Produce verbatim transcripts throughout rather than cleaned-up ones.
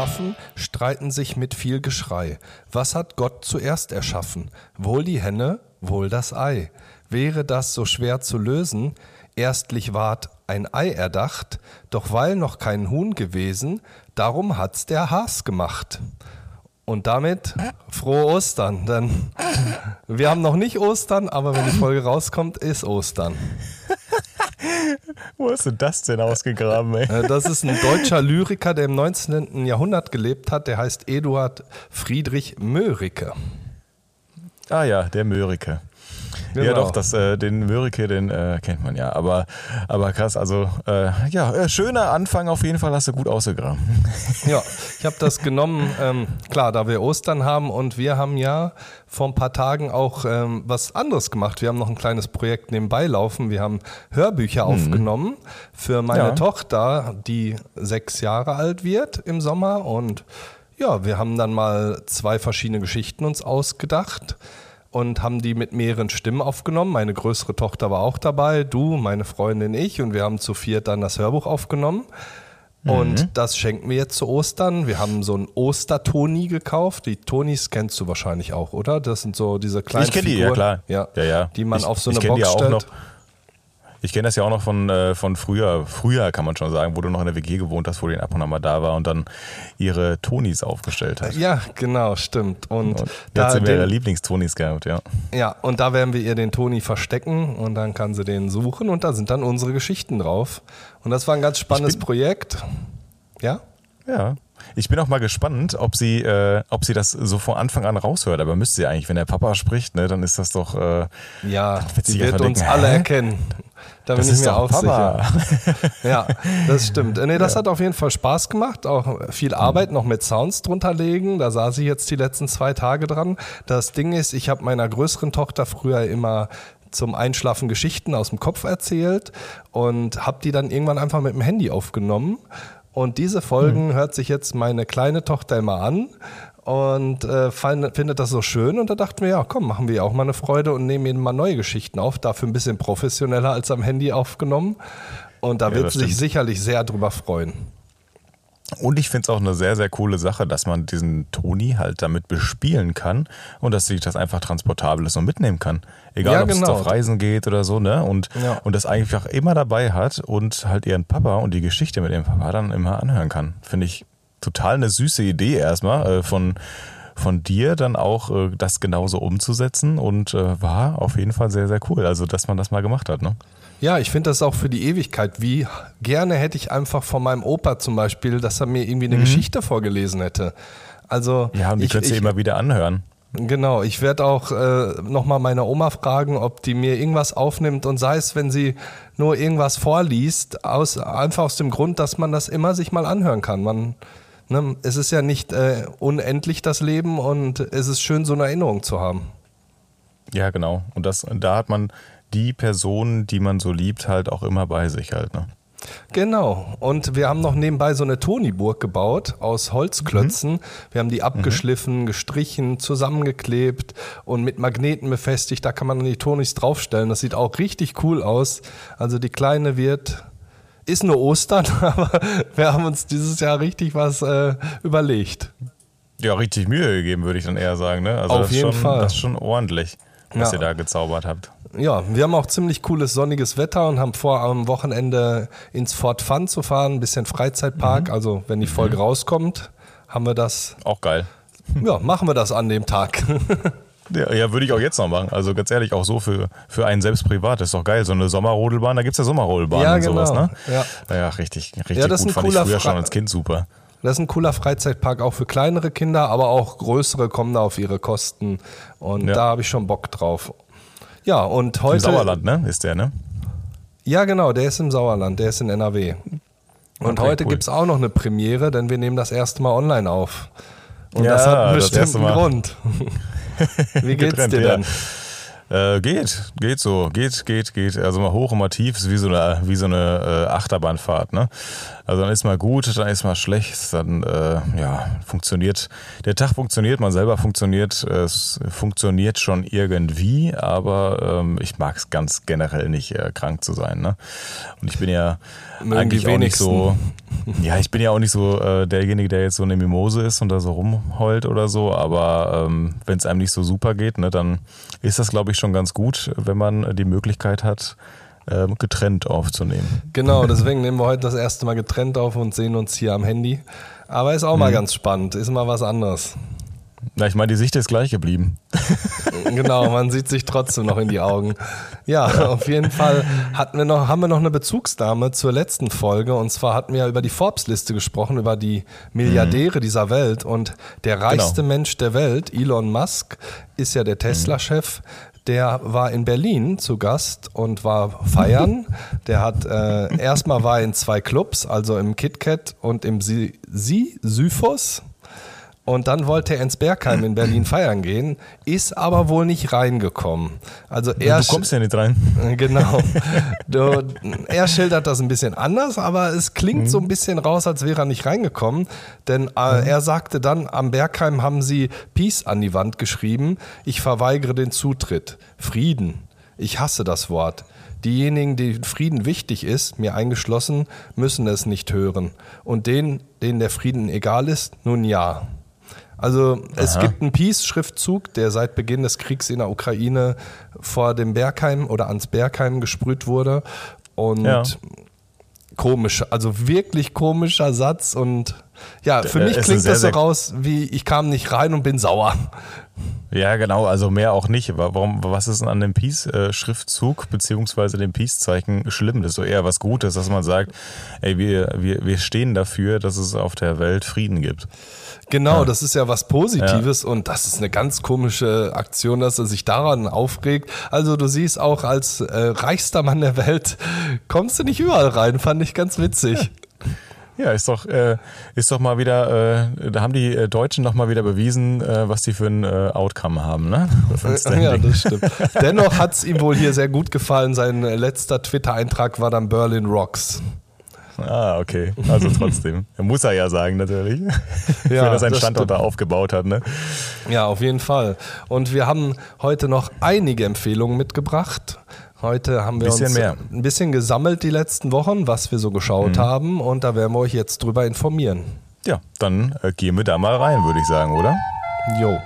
Affen streiten sich mit viel Geschrei. Was hat Gott zuerst erschaffen? Wohl die Henne, wohl das Ei. Wäre das so schwer zu lösen? Erstlich ward ein Ei erdacht, doch weil noch kein Huhn gewesen, darum hat's der Has gemacht. Und damit frohe Ostern, denn wir haben noch nicht Ostern, aber wenn die Folge rauskommt, ist Ostern. Wo hast du das denn ausgegraben, ey? Das ist ein deutscher Lyriker, der im neunzehnten. Jahrhundert gelebt hat, der heißt Eduard Friedrich Mörike. Ah ja, der Mörike. Genau. Ja doch, das, äh, den Mörike, den äh, kennt man ja, aber, aber krass, also äh, ja, äh, schöner Anfang auf jeden Fall, hast du gut ausgegraben. Ja, ich habe das genommen, ähm, klar, da wir Ostern haben und wir haben ja vor ein paar Tagen auch ähm, was anderes gemacht. Wir haben noch ein kleines Projekt nebenbei laufen, wir haben Hörbücher mhm. aufgenommen für meine ja. Tochter, die sechs Jahre alt wird im Sommer und ja, wir haben dann mal zwei verschiedene Geschichten uns ausgedacht. Und haben die mit mehreren Stimmen aufgenommen. Meine größere Tochter war auch dabei, du, meine Freundin, ich. Und wir haben zu viert dann das Hörbuch aufgenommen. Mhm. Und das schenken wir jetzt zu Ostern. Wir haben so einen Ostertoni gekauft. Die Tonies kennst du wahrscheinlich auch, oder? Das sind so diese kleinen Figuren. Ich kenne die, ja klar. Ja, ja, ja. Die man ich, auf so eine Box auch stellt. Noch. Ich kenne das ja auch noch von, äh, von früher, früher kann man schon sagen, wo du noch in der W G gewohnt hast, wo die ab und an mal da war und dann ihre Tonies aufgestellt hat. Ja, genau, stimmt. Und, und da hat sie wieder Lieblingstonis gehabt, ja. Ja, und da werden wir ihr den Toni verstecken und dann kann sie den suchen und da sind dann unsere Geschichten drauf. Und das war ein ganz spannendes Projekt. Ja? Ja. Ich bin auch mal gespannt, ob sie, äh, ob sie das so von Anfang an raushört. Aber müsste sie eigentlich, wenn der Papa spricht, ne, dann ist das doch. Äh, ja, sie wird denken, uns alle hä? erkennen. Da das bin ich mir auch sicher. Ja, das stimmt. Nee, das ja. hat auf jeden Fall Spaß gemacht. Auch viel Arbeit noch mit Sounds drunter legen. Da saß ich jetzt die letzten zwei Tage dran. Das Ding ist, ich habe meiner größeren Tochter früher immer zum Einschlafen Geschichten aus dem Kopf erzählt und habe die dann irgendwann einfach mit dem Handy aufgenommen. Und diese Folgen hm. hört sich jetzt meine kleine Tochter immer an und äh, find, findet das so schön. Und da dachten wir, ja komm, machen wir auch mal eine Freude und nehmen eben mal neue Geschichten auf. Dafür ein bisschen professioneller als am Handy aufgenommen. Und da ja, wird sie sich sicherlich sehr drüber freuen. Und ich finde es auch eine sehr, sehr coole Sache, dass man diesen Toni halt damit bespielen kann und dass sich das einfach transportabel ist und mitnehmen kann. Egal, ja, ob genau. es auf Reisen geht oder so, ne? Und, ja. und das eigentlich auch immer dabei hat und halt ihren Papa und die Geschichte mit ihrem Papa dann immer anhören kann. Finde ich total eine süße Idee erstmal äh, von, von dir dann auch äh, das genauso umzusetzen und äh, war auf jeden Fall sehr, sehr cool. Also, dass man das mal gemacht hat, ne? Ja, ich finde das auch für die Ewigkeit. Wie gerne hätte ich einfach von meinem Opa zum Beispiel, dass er mir irgendwie eine mhm. Geschichte vorgelesen hätte. Also, ja, und die könntest du immer wieder anhören. Genau, ich werde auch äh, nochmal meine Oma fragen, ob die mir irgendwas aufnimmt und sei es, wenn sie nur irgendwas vorliest, aus, einfach aus dem Grund, dass man das immer sich mal anhören kann. Man, ne, es ist ja nicht äh, unendlich das Leben und es ist schön, so eine Erinnerung zu haben. Ja, genau. Und das, da hat man die Personen, die man so liebt, halt auch immer bei sich halt, ne? Genau. Und wir haben noch nebenbei so eine Toni-Burg gebaut aus Holzklötzen. Mhm. Wir haben die abgeschliffen, mhm. gestrichen, zusammengeklebt und mit Magneten befestigt. Da kann man die Tonis draufstellen. Das sieht auch richtig cool aus. Also die Kleine wird, ist nur Ostern, aber wir haben uns dieses Jahr richtig was äh, überlegt. Ja, richtig Mühe gegeben, würde ich dann eher sagen, ne? Also auf jeden schon, Fall. Das ist schon ordentlich, was ja. ihr da gezaubert habt. Ja, wir haben auch ziemlich cooles sonniges Wetter und haben vor, am Wochenende ins Fort Fun zu fahren, ein bisschen Freizeitpark. Mhm. Also wenn die Folge mhm. rauskommt, haben wir das. Auch geil. Ja, machen wir das an dem Tag. Ja, ja, würde ich auch jetzt noch machen. Also ganz ehrlich, auch so für, für einen selbst privat. Das ist doch geil. So eine Sommerrodelbahn, da gibt es ja Sommerrodelbahnen ja, und genau. sowas, ne? Ja, ja richtig, richtig ja, das gut. Ist ein fand cooler ich früher Fra- schon als Kind super. Das ist ein cooler Freizeitpark auch für kleinere Kinder, aber auch größere kommen da auf ihre Kosten. Und ja. da habe ich schon Bock drauf. Ja, und heute. Im Sauerland, ne? Ist der, ne? Ja, genau, der ist im Sauerland, der ist in N R W. Und okay, heute cool. gibt es auch noch eine Premiere, denn wir nehmen das erste Mal online auf. Und ja, das hat einen bestimmten Grund. Wie geht's dir denn? Äh, geht, geht so, geht, geht, geht. Also mal hoch und mal tief, ist wie so eine, wie so eine äh, Achterbahnfahrt, ne? Also dann ist mal gut, dann ist mal schlecht, dann äh, ja, funktioniert, der Tag funktioniert, man selber funktioniert, es funktioniert schon irgendwie, aber ähm, ich mag es ganz generell nicht, äh, krank zu sein, ne? Und ich bin ja irgendwie eigentlich auch nicht so, ja, ich bin ja auch nicht so äh, derjenige, der jetzt so eine Mimose ist und da so rumheult oder so, aber ähm, wenn es einem nicht so super geht, ne, dann ist das, glaube ich, schon ganz gut, wenn man die Möglichkeit hat, getrennt aufzunehmen. Genau, deswegen nehmen wir heute das erste Mal getrennt auf und sehen uns hier am Handy. Aber ist auch mhm. mal ganz spannend, ist mal was anderes. Na, ich meine, die Sicht ist gleich geblieben. Genau, man sieht sich trotzdem noch in die Augen. Ja, auf jeden Fall hatten wir noch, haben wir noch eine Bezugsdame zur letzten Folge. Und zwar hatten wir ja über die Forbes-Liste gesprochen, über die Milliardäre mhm. dieser Welt. Und der reichste genau. Mensch der Welt, Elon Musk, ist ja der Tesla-Chef. Der war in Berlin zu Gast und war feiern. Der hat äh, erstmal war in zwei Clubs, also im KitKat und im Sie, Sie, Syphos. Und dann wollte er ins Bergheim in Berlin feiern gehen, ist aber wohl nicht reingekommen. Also er, du kommst ja nicht rein. Genau. Du, er schildert das ein bisschen anders, aber es klingt mhm. so ein bisschen raus, als wäre er nicht reingekommen. Denn äh, mhm. er sagte dann, am Bergheim haben sie Peace an die Wand geschrieben. Ich verweigere den Zutritt. Frieden. Ich hasse das Wort. Diejenigen, denen Frieden wichtig ist, mir eingeschlossen, müssen es nicht hören. Und denen, denen der Frieden egal ist, nun ja. Also es Aha. gibt einen Peace-Schriftzug, der seit Beginn des Kriegs in der Ukraine vor dem Bergheim oder ans Bergheim gesprüht wurde. Und ja. komisch, also wirklich komischer Satz. Und ja, für der, mich klingt sehr, das so raus wie, ich kam nicht rein und bin sauer. Ja, genau, also mehr auch nicht. Warum, was ist denn an dem Peace-Schriftzug beziehungsweise dem Peace-Zeichen schlimm? Das ist so eher was Gutes, dass man sagt, ey, wir, wir, wir stehen dafür, dass es auf der Welt Frieden gibt. Genau, ja. das ist ja was Positives ja. und das ist eine ganz komische Aktion, dass er sich daran aufregt. Also du siehst auch, als äh, reichster Mann der Welt kommst du nicht überall rein, fand ich ganz witzig. Ja. Ja, ist doch, äh, ist doch mal wieder, äh, da haben die Deutschen doch mal wieder bewiesen, äh, was die für ein äh, Outcome haben, ne? Ja, das stimmt. Dennoch hat es ihm wohl hier sehr gut gefallen. Sein letzter Twitter-Eintrag war dann Berlin Rocks. Ah, okay. Also trotzdem. Muss er ja sagen, natürlich. Wenn ja, er seinen Standort da aufgebaut hat, ne? Ja, auf jeden Fall. Und wir haben heute noch einige Empfehlungen mitgebracht. Heute haben wir bisschen uns mehr. ein bisschen gesammelt die letzten Wochen, was wir so geschaut mhm. haben. Und da werden wir euch jetzt drüber informieren. Ja, dann äh, gehen wir da mal rein, würde ich sagen, oder? Jo.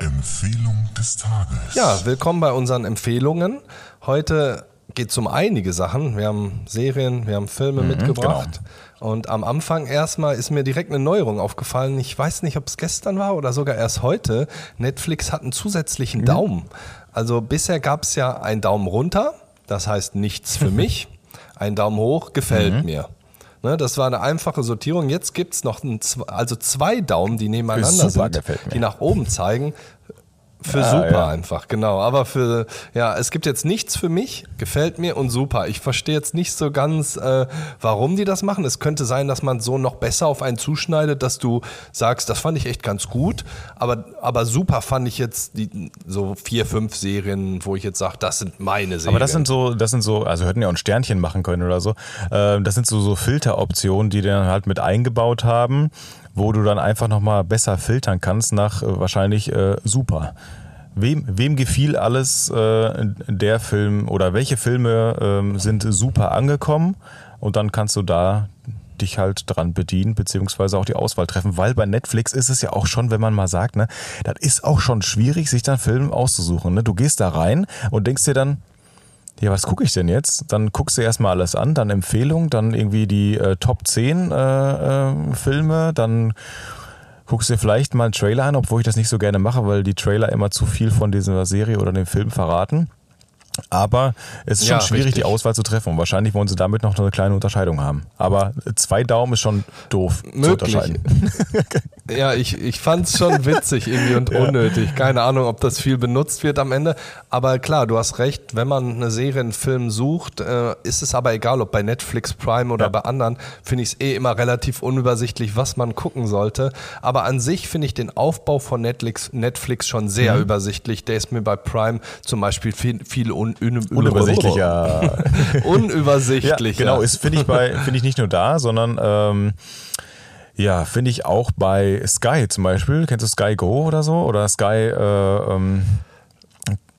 Empfehlung des Tages. Ja, willkommen bei unseren Empfehlungen. Heute geht es um einige Sachen. Wir haben Serien, wir haben Filme mhm, mitgebracht. Genau. Und am Anfang erstmal ist mir direkt eine Neuerung aufgefallen. Ich weiß nicht, ob es gestern war oder sogar erst heute. Netflix hat einen zusätzlichen mhm. Daumen. Also bisher gab es ja einen Daumen runter, das heißt nichts für mich. Ein Daumen hoch gefällt mhm. mir. Ne, das war eine einfache Sortierung. Jetzt gibt es noch ein, also zwei Daumen, die nebeneinander sind, die nach oben zeigen. Für ja, super ja. einfach, genau. Aber für, ja, es gibt jetzt nichts für mich, gefällt mir und super. Ich verstehe jetzt nicht so ganz, äh, warum die das machen. Es könnte sein, dass man so noch besser auf einen zuschneidet, dass du sagst, das fand ich echt ganz gut. Aber, aber super fand ich jetzt die, so vier, fünf Serien, wo ich jetzt sage, das sind meine Serien. Aber das sind so, das sind so, also hätten ja auch ein Sternchen machen können oder so. Äh, das sind so, so Filteroptionen, die dann halt mit eingebaut haben, wo du dann einfach nochmal besser filtern kannst nach äh, wahrscheinlich äh, super. Wem, wem gefiel alles äh, der Film oder welche Filme äh, sind super angekommen und dann kannst du da dich halt dran bedienen, beziehungsweise auch die Auswahl treffen, weil bei Netflix ist es ja auch schon, wenn man mal sagt, ne, das ist auch schon schwierig, sich dann Filme auszusuchen. Ne? Du gehst da rein und denkst dir dann, ja, was gucke ich denn jetzt? Dann guckst du erstmal alles an, dann Empfehlung, dann irgendwie die äh, Top zehn äh, äh, Filme, dann guckst du dir vielleicht mal einen Trailer an, obwohl ich das nicht so gerne mache, weil die Trailer immer zu viel von dieser Serie oder dem Film verraten. Aber es ist ja, schon schwierig, richtig. die Auswahl zu treffen. Und wahrscheinlich wollen sie damit noch eine kleine Unterscheidung haben. Aber zwei Daumen ist schon doof möglich. zu unterscheiden. Ja, ich, ich fand es schon witzig irgendwie und ja. unnötig. Keine Ahnung, ob das viel benutzt wird am Ende. Aber klar, du hast recht, wenn man eine Serie, einen Film sucht, äh, ist es aber egal, ob bei Netflix, Prime oder ja. bei anderen, finde ich es eh immer relativ unübersichtlich, was man gucken sollte. Aber an sich finde ich den Aufbau von Netflix, Netflix schon sehr mhm. übersichtlich. Der ist mir bei Prime zum Beispiel viel, viel un- un- unübersichtlicher. Unübersichtlicher. Ja, genau, finde ich, find ich nicht nur da, sondern ähm, ja, finde ich auch bei Sky zum Beispiel. Kennst du Sky Go oder so? Oder Sky äh, ähm,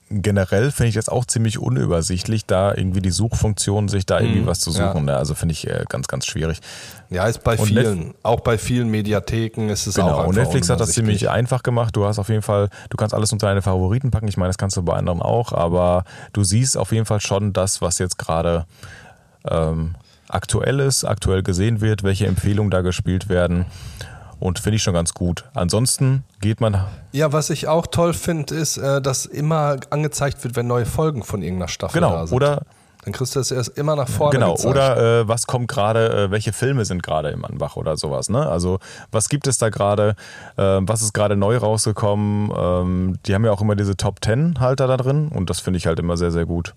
generell finde ich das auch ziemlich unübersichtlich, da irgendwie die Suchfunktion, sich da irgendwie mhm, was zu suchen. Ja. Also finde ich äh, ganz, ganz schwierig. Ja, ist bei und vielen, Netf- auch bei vielen Mediatheken ist es genau, auch einfach und Netflix hat das ziemlich einfach gemacht. Du hast auf jeden Fall, du kannst alles unter deine Favoriten packen. Ich meine, das kannst du bei anderen auch, aber du siehst auf jeden Fall schon das, was jetzt gerade ähm, aktuell ist, aktuell gesehen wird, welche Empfehlungen da gespielt werden. Und finde ich schon ganz gut. Ansonsten geht man... Ja, was ich auch toll finde, ist, dass immer angezeigt wird, wenn neue Folgen von irgendeiner Staffel genau, da sind. Genau, oder... Dann kriegst du das erst immer nach vorne Genau, gezeigt. Oder äh, was kommt gerade, äh, welche Filme sind gerade im Anbach oder sowas. Ne? Also was gibt es da gerade, äh, was ist gerade neu rausgekommen. Ähm, die haben ja auch immer diese Top-Ten-Halter da drin und das finde ich halt immer sehr, sehr gut.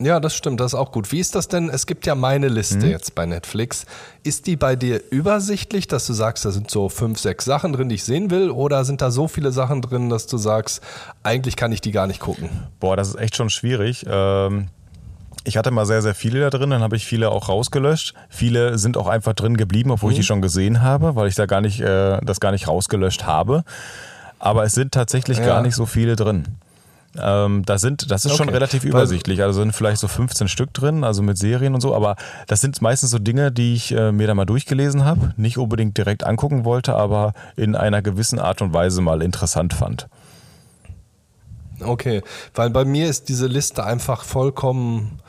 Ja, das stimmt, das ist auch gut. Wie ist das denn? Es gibt ja meine Liste mhm. jetzt bei Netflix. Ist die bei dir übersichtlich, dass du sagst, da sind so fünf, sechs Sachen drin, die ich sehen will? Oder sind da so viele Sachen drin, dass du sagst, eigentlich kann ich die gar nicht gucken? Boah, das ist echt schon schwierig. Ähm Ich hatte mal sehr, sehr viele da drin, dann habe ich viele auch rausgelöscht. Viele sind auch einfach drin geblieben, obwohl mhm. ich die schon gesehen habe, weil ich da gar nicht, äh, das gar nicht rausgelöscht habe. Aber es sind tatsächlich ja. gar nicht so viele drin. Ähm, da sind, das ist okay. schon relativ übersichtlich, also sind vielleicht so fünfzehn Stück drin, also mit Serien und so, aber das sind meistens so Dinge, die ich äh, mir da mal durchgelesen habe, nicht unbedingt direkt angucken wollte, aber in einer gewissen Art und Weise mal interessant fand. Okay, weil bei mir ist diese Liste einfach vollkommen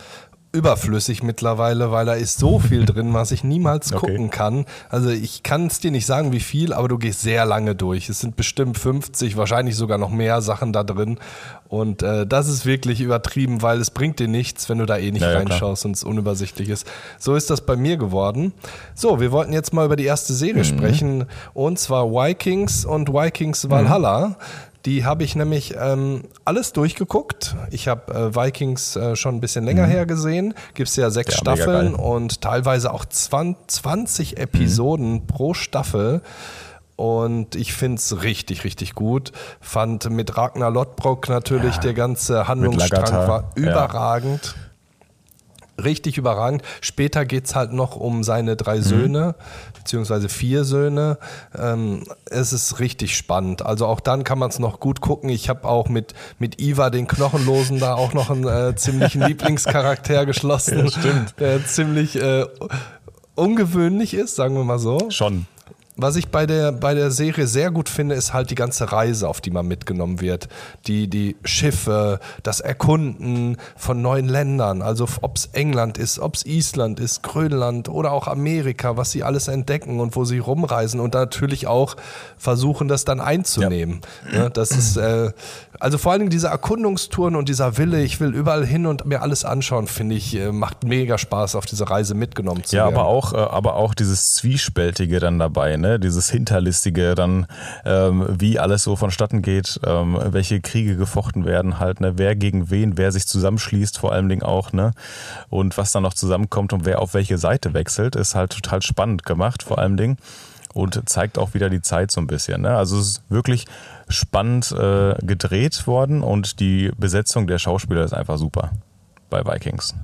überflüssig mittlerweile, weil da ist so viel drin, was ich niemals okay. gucken kann. Also ich kann es dir nicht sagen, wie viel, aber du gehst sehr lange durch. Es sind bestimmt fünfzig, wahrscheinlich sogar noch mehr Sachen da drin. Und äh, das ist wirklich übertrieben, weil es bringt dir nichts, wenn du da eh nicht ja, ja, reinschaust klar. und es unübersichtlich ist. So ist das bei mir geworden. So, wir wollten jetzt mal über die erste Serie mhm. sprechen, und zwar Vikings und Vikings Valhalla. Mhm. Die habe ich nämlich ähm, alles durchgeguckt. Ich habe äh, Vikings äh, schon ein bisschen länger mhm. her gesehen. Gibt es ja sechs ja, Staffeln und teilweise auch zwanzig Episoden mhm. pro Staffel. Und ich finde es richtig, richtig gut. Fand mit Ragnar Lodbrok natürlich ja, der ganze Handlungsstrang war überragend. Ja. Richtig überragend. Später geht es halt noch um seine drei mhm. Söhne. Beziehungsweise vier Söhne. Ähm, es ist richtig spannend. Also auch dann kann man es noch gut gucken. Ich habe auch mit, mit Ivar, den Knochenlosen, da auch noch einen äh, ziemlichen Lieblingscharakter geschlossen. Ja, stimmt. Der ziemlich äh, ungewöhnlich ist, sagen wir mal so. Schon. Was ich bei der, bei der Serie sehr gut finde, ist halt die ganze Reise, auf die man mitgenommen wird. Die, die Schiffe, das Erkunden von neuen Ländern. Also ob es England ist, ob es Island ist, Grönland oder auch Amerika, was sie alles entdecken und wo sie rumreisen und natürlich auch versuchen, das dann einzunehmen. Ja. Das ist äh, also vor allen Dingen diese Erkundungstouren und dieser Wille, ich will überall hin und mir alles anschauen, finde ich, macht mega Spaß, auf diese Reise mitgenommen zu werden. Ja, aber auch, aber auch dieses Zwiespältige dann dabei, ne? Dieses Hinterlistige, dann ähm, wie alles so vonstatten geht, ähm, welche Kriege gefochten werden, halt, ne, wer gegen wen, wer sich zusammenschließt, vor allen Dingen auch, ne? Und was dann noch zusammenkommt und wer auf welche Seite wechselt, ist halt total spannend gemacht, vor allen Dingen. Und zeigt auch wieder die Zeit so ein bisschen, ne? Also es ist wirklich spannend äh, gedreht worden und die Besetzung der Schauspieler ist einfach super bei Vikings.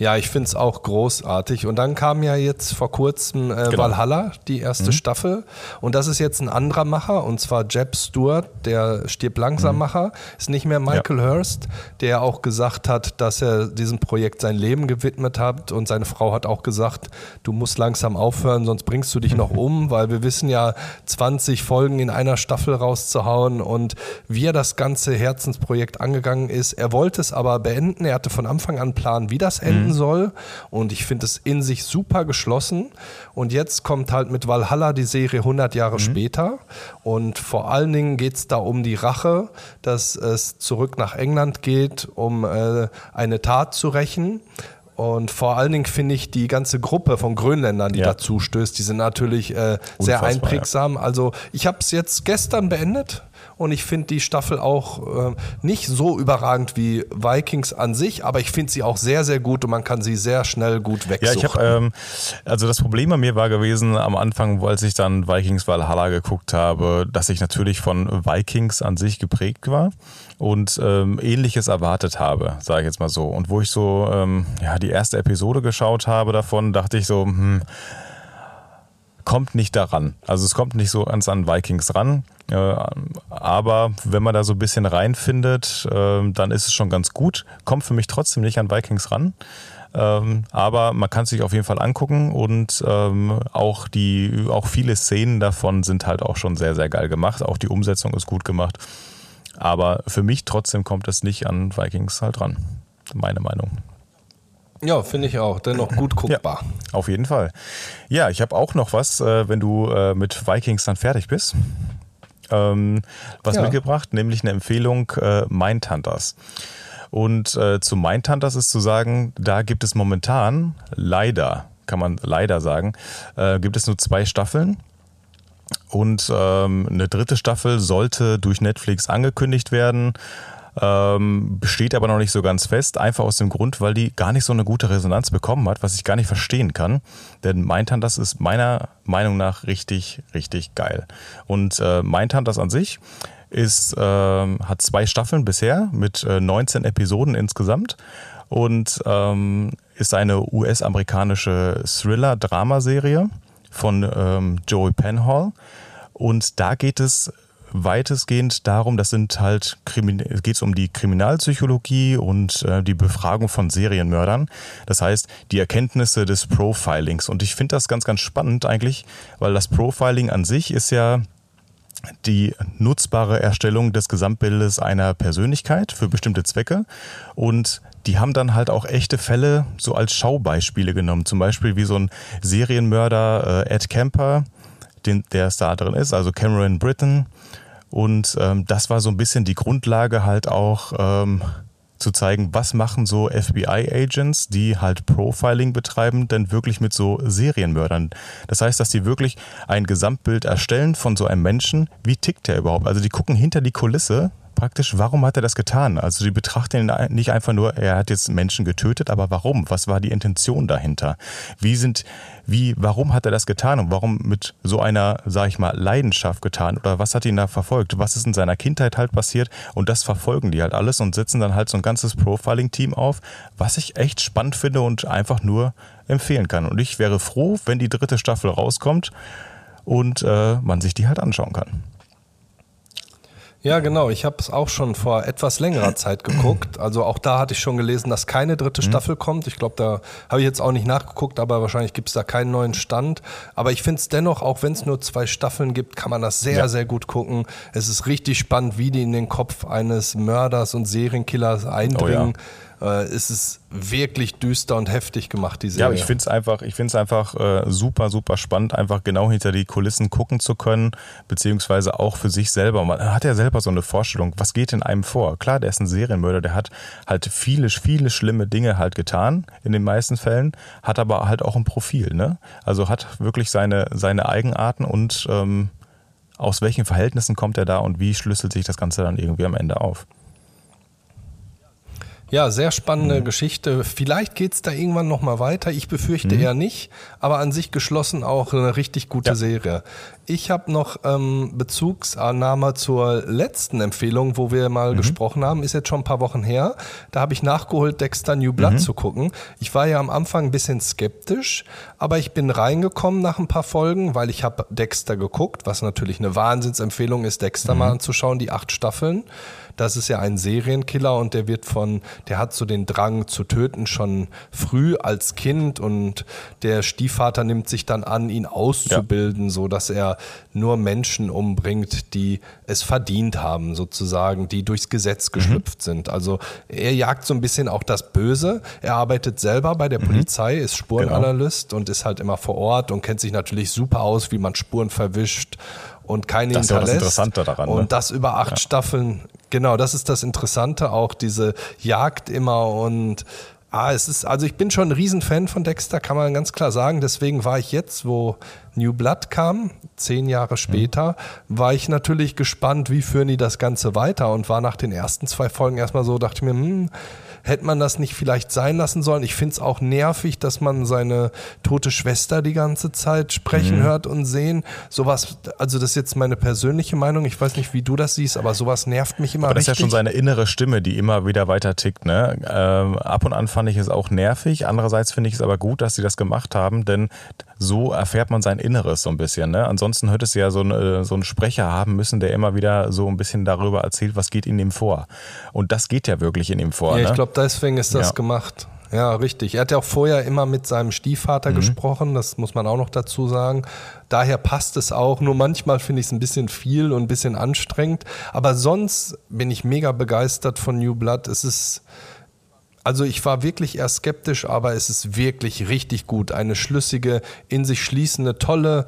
Ja, ich finde es auch großartig. Und dann kam ja jetzt vor kurzem äh, genau. Valhalla, die erste mhm. Staffel. Und das ist jetzt ein anderer Macher, und zwar Jeb Stuart, der Stirb-Langsam-Macher. Mhm. Ist nicht mehr Michael ja. Hurst, der auch gesagt hat, dass er diesem Projekt sein Leben gewidmet hat. Und seine Frau hat auch gesagt, du musst langsam aufhören, sonst bringst du dich noch um. Weil wir wissen ja, zwanzig Folgen in einer Staffel rauszuhauen. Und wie er das ganze Herzensprojekt angegangen ist, er wollte es aber beenden. Er hatte von Anfang an einen Plan, wie das enden sein soll. Und ich finde es in sich super geschlossen. Und jetzt kommt halt mit Valhalla die Serie hundert Jahre mhm. später. Und vor allen Dingen geht es da um die Rache, dass es zurück nach England geht, um äh, eine Tat zu rächen. Und vor allen Dingen finde ich die ganze Gruppe von Grönländern, die ja. dazu stößt, die sind natürlich äh, sehr einprägsam. Ja. Also ich habe es jetzt gestern beendet und ich finde die Staffel auch äh, nicht so überragend wie Vikings an sich, aber ich finde sie auch sehr, sehr gut und man kann sie sehr schnell gut wegsuchen. Ja, ich hab, ähm, also das Problem bei mir war gewesen am Anfang, als ich dann Vikings Valhalla geguckt habe, dass ich natürlich von Vikings an sich geprägt war und ähm, Ähnliches erwartet habe, sage ich jetzt mal so. Und wo ich so ähm, ja, die erste Episode geschaut habe davon, dachte ich so, hm, kommt nicht daran. Also es kommt nicht so ganz an Vikings ran. Äh, aber wenn man da so ein bisschen reinfindet, äh, dann ist es schon ganz gut. Kommt für mich trotzdem nicht an Vikings ran. Ähm, aber man kann es sich auf jeden Fall angucken und ähm, auch die, auch viele Szenen davon sind halt auch schon sehr, sehr geil gemacht. Auch die Umsetzung ist gut gemacht. Aber für mich trotzdem kommt es nicht an Vikings halt ran. Meine Meinung. Ja, finde ich auch. Dennoch gut guckbar. Ja, auf jeden Fall. Ja, ich habe auch noch was, wenn du mit Vikings dann fertig bist. Was ja. mitgebracht, nämlich eine Empfehlung Mindhunters. Und zu Mindhunters ist zu sagen, da gibt es momentan, leider, kann man leider sagen, gibt es nur zwei Staffeln. Und ähm, eine dritte Staffel sollte durch Netflix angekündigt werden, ähm, steht aber noch nicht so ganz fest, einfach aus dem Grund, weil die gar nicht so eine gute Resonanz bekommen hat, was ich gar nicht verstehen kann. Denn Mindhunters ist meiner Meinung nach richtig, richtig geil. Und äh, Mindhunters an sich ist, äh, hat zwei Staffeln bisher mit äh, neunzehn Episoden insgesamt und ähm, ist eine U S-amerikanische Thriller-Dramaserie von ähm, Joey Penhall. Und da geht es weitestgehend darum, das sind halt Krimi- geht's um die Kriminalpsychologie und äh, die Befragung von Serienmördern. Das heißt, die Erkenntnisse des Profilings. Und ich finde das ganz, ganz spannend eigentlich, weil das Profiling an sich ist ja die nutzbare Erstellung des Gesamtbildes einer Persönlichkeit für bestimmte Zwecke. Und die haben dann halt auch echte Fälle so als Schaubeispiele genommen. Zum Beispiel wie so ein Serienmörder äh, Ed Kemper, den, der Star drin ist, also Cameron Britton. Und ähm, das war so ein bisschen die Grundlage halt auch ähm, zu zeigen, was machen so F B I-Agents, die halt Profiling betreiben, denn wirklich mit so Serienmördern. Das heißt, dass die wirklich ein Gesamtbild erstellen von so einem Menschen. Wie tickt der überhaupt? Also die gucken hinter die Kulisse. Praktisch, warum hat er das getan? Also die betrachten ihn nicht einfach nur, er hat jetzt Menschen getötet, aber warum? Was war die Intention dahinter? Wie sind, wie, warum hat er das getan und warum mit so einer, sag ich mal, Leidenschaft getan? Oder was hat ihn da verfolgt? Was ist in seiner Kindheit halt passiert? Und das verfolgen die halt alles und setzen dann halt so ein ganzes Profiling-Team auf, was ich echt spannend finde und einfach nur empfehlen kann. Und ich wäre froh, wenn die dritte Staffel rauskommt und äh, man sich die halt anschauen kann. Ja, genau. Ich habe es auch schon vor etwas längerer Zeit geguckt. Also auch da hatte ich schon gelesen, dass keine dritte mhm. Staffel kommt. Ich glaube, da habe ich jetzt auch nicht nachgeguckt, aber wahrscheinlich gibt es da keinen neuen Stand. Aber ich finde es dennoch, auch wenn es nur zwei Staffeln gibt, kann man das sehr, ja. sehr gut gucken. Es ist richtig spannend, wie die in den Kopf eines Mörders und Serienkillers eindringen. Oh, ja. Es ist wirklich düster und heftig gemacht, die Serie. Ja, ich finde es einfach, ich find's einfach äh, super, super spannend, einfach genau hinter die Kulissen gucken zu können, beziehungsweise auch für sich selber. Man hat ja selber so eine Vorstellung, was geht in einem vor? Klar, der ist ein Serienmörder, der hat halt viele, viele schlimme Dinge halt getan, in den meisten Fällen, hat aber halt auch ein Profil, ne? Also hat wirklich seine, seine Eigenarten und ähm, aus welchen Verhältnissen kommt er da und wie schlüsselt sich das Ganze dann irgendwie am Ende auf? Ja, sehr spannende mhm. Geschichte. Vielleicht geht's da irgendwann nochmal weiter. Ich befürchte mhm. eher nicht, aber an sich geschlossen auch eine richtig gute ja. Serie. Ich habe noch ähm, Bezugsannahme zur letzten Empfehlung, wo wir mal mhm. gesprochen haben. Ist jetzt schon ein paar Wochen her. Da habe ich nachgeholt, Dexter New Blood mhm. zu gucken. Ich war ja am Anfang ein bisschen skeptisch, aber ich bin reingekommen nach ein paar Folgen, weil ich habe Dexter geguckt, was natürlich eine Wahnsinnsempfehlung ist, Dexter mhm. mal anzuschauen, die acht Staffeln. Das ist ja ein Serienkiller und der wird von der hat so den Drang zu töten schon früh als Kind, und der Stiefvater nimmt sich dann an, ihn auszubilden, ja. so dass er nur Menschen umbringt, die es verdient haben sozusagen, die durchs Gesetz geschlüpft mhm. sind. Also er jagt so ein bisschen auch das Böse. Er arbeitet selber bei der mhm. Polizei, ist Spurenanalyst genau. und ist halt immer vor Ort und kennt sich natürlich super aus, wie man Spuren verwischt und keine hinterlässt. Das ist das Interessante daran. Und ne? das über acht ja. Staffeln. Genau, das ist das Interessante, auch diese Jagd immer und ah, es ist, also ich bin schon ein Riesenfan von Dexter, kann man ganz klar sagen. Deswegen war ich jetzt, wo New Blood kam, zehn Jahre später, mhm. war ich natürlich gespannt, wie führen die das Ganze weiter, und war nach den ersten zwei Folgen erstmal so, dachte ich mir, hm, hätte man das nicht vielleicht sein lassen sollen? Ich finde es auch nervig, dass man seine tote Schwester die ganze Zeit sprechen mhm. hört und sehen. Sowas, also das ist jetzt meine persönliche Meinung. Ich weiß nicht, wie du das siehst, aber sowas nervt mich immer aber richtig. Aber das ist ja schon seine innere Stimme, die immer wieder weiter tickt. Ne? Ähm, ab und an fand ich es auch nervig. Andererseits finde ich es aber gut, dass sie das gemacht haben, denn so erfährt man sein Inneres so ein bisschen. Ne? Ansonsten hättest du ja so, eine, so einen Sprecher haben müssen, der immer wieder so ein bisschen darüber erzählt, was geht in ihm vor. Und das geht ja wirklich in ihm vor. Ja, ne? Ich glaube, deswegen ist das ja. gemacht. Ja, richtig. Er hat ja auch vorher immer mit seinem Stiefvater mhm. gesprochen, das muss man auch noch dazu sagen. Daher passt es auch, nur manchmal finde ich es ein bisschen viel und ein bisschen anstrengend. Aber sonst bin ich mega begeistert von New Blood. Es ist, also ich war wirklich eher skeptisch, aber es ist wirklich richtig gut. Eine schlüssige, in sich schließende, tolle,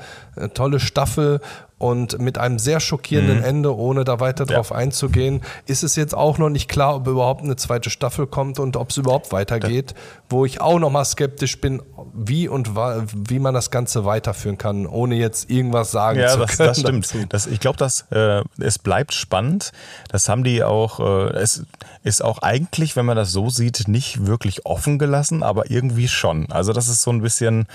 tolle Staffel. Und mit einem sehr schockierenden mhm. Ende, ohne da weiter drauf ja. einzugehen, ist es jetzt auch noch nicht klar, ob überhaupt eine zweite Staffel kommt und ob es überhaupt weitergeht, wo ich auch nochmal skeptisch bin, wie und wie man das Ganze weiterführen kann, ohne jetzt irgendwas sagen ja, zu das, können. Ja, das stimmt. Das, ich glaube, das, äh, es bleibt spannend. Das haben die auch, äh, es ist auch eigentlich, wenn man das so sieht, nicht wirklich offen gelassen, aber irgendwie schon. Also das ist so ein bisschen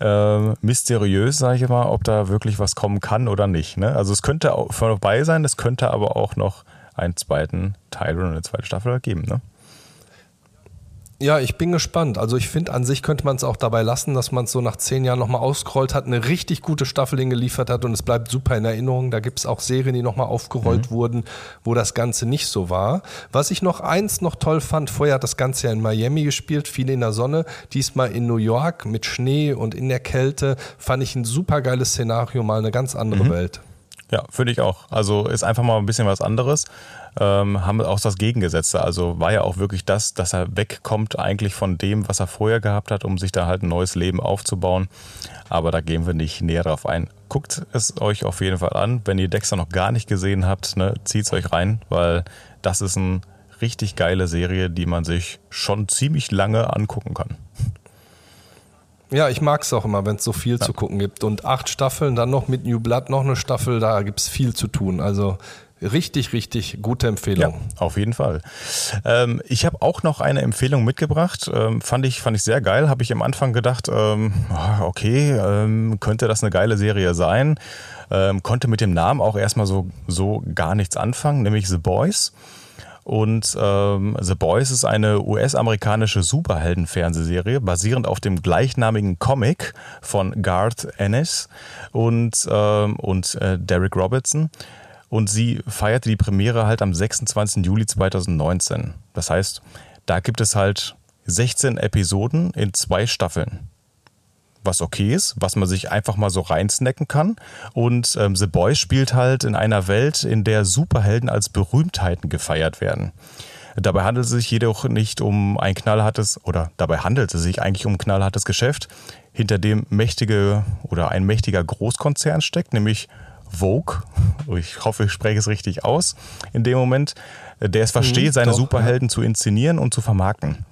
äh, mysteriös, sage ich mal, ob da wirklich was kommen kann oder nicht. Nicht, ne? Also es könnte vorbei sein, es könnte aber auch noch einen zweiten Teil oder eine zweite Staffel geben. Ne? Ja, ich bin gespannt. Also ich finde, an sich könnte man es auch dabei lassen, dass man es so nach zehn Jahren nochmal ausgerollt hat, eine richtig gute Staffel hingeliefert hat, und es bleibt super in Erinnerung. Da gibt es auch Serien, die nochmal aufgerollt mhm. wurden, wo das Ganze nicht so war. Was ich noch eins noch toll fand, vorher hat das Ganze ja in Miami gespielt, viele in der Sonne, diesmal in New York mit Schnee und in der Kälte, fand ich ein super geiles Szenario, mal eine ganz andere mhm. Welt. Ja, finde ich auch. Also ist einfach mal ein bisschen was anderes. Ähm, haben auch das Gegengesetzte. Also war ja auch wirklich das, dass er wegkommt eigentlich von dem, was er vorher gehabt hat, um sich da halt ein neues Leben aufzubauen. Aber da gehen wir nicht näher drauf ein. Guckt es euch auf jeden Fall an. Wenn ihr Dexter noch gar nicht gesehen habt, ne, zieht es euch rein, weil das ist eine richtig geile Serie, die man sich schon ziemlich lange angucken kann. Ja, ich mag es auch immer, wenn es so viel ja. zu gucken gibt. Und acht Staffeln, dann noch mit New Blood noch eine Staffel, da gibt es viel zu tun. Also richtig, richtig gute Empfehlung. Ja, auf jeden Fall. Ähm, ich habe auch noch eine Empfehlung mitgebracht. Ähm, fand ich, fand ich sehr geil. Habe ich am Anfang gedacht, ähm, okay, ähm, könnte das eine geile Serie sein. Ähm, konnte mit dem Namen auch erstmal so, so gar nichts anfangen, nämlich The Boys. Und ähm, The Boys ist eine U S-amerikanische Superhelden-Fernsehserie, basierend auf dem gleichnamigen Comic von Garth Ennis und, ähm, und äh, Derek Robertson. Und sie feierte die Premiere halt am sechsundzwanzigsten Juli zweitausendneunzehn. Das heißt, da gibt es halt sechzehn Episoden in zwei Staffeln. Was okay ist, was man sich einfach mal so reinsnacken kann. Und ähm, The Boys spielt halt in einer Welt, in der Superhelden als Berühmtheiten gefeiert werden. Dabei handelt es sich jedoch nicht um ein knallhartes, oder dabei handelt es sich eigentlich um ein knallhartes Geschäft, hinter dem mächtige oder ein mächtiger Großkonzern steckt, nämlich Vogue. Ich hoffe, ich spreche es richtig aus in dem Moment, der es versteht, mhm, seine doch, Superhelden ja. zu inszenieren und zu vermarkten.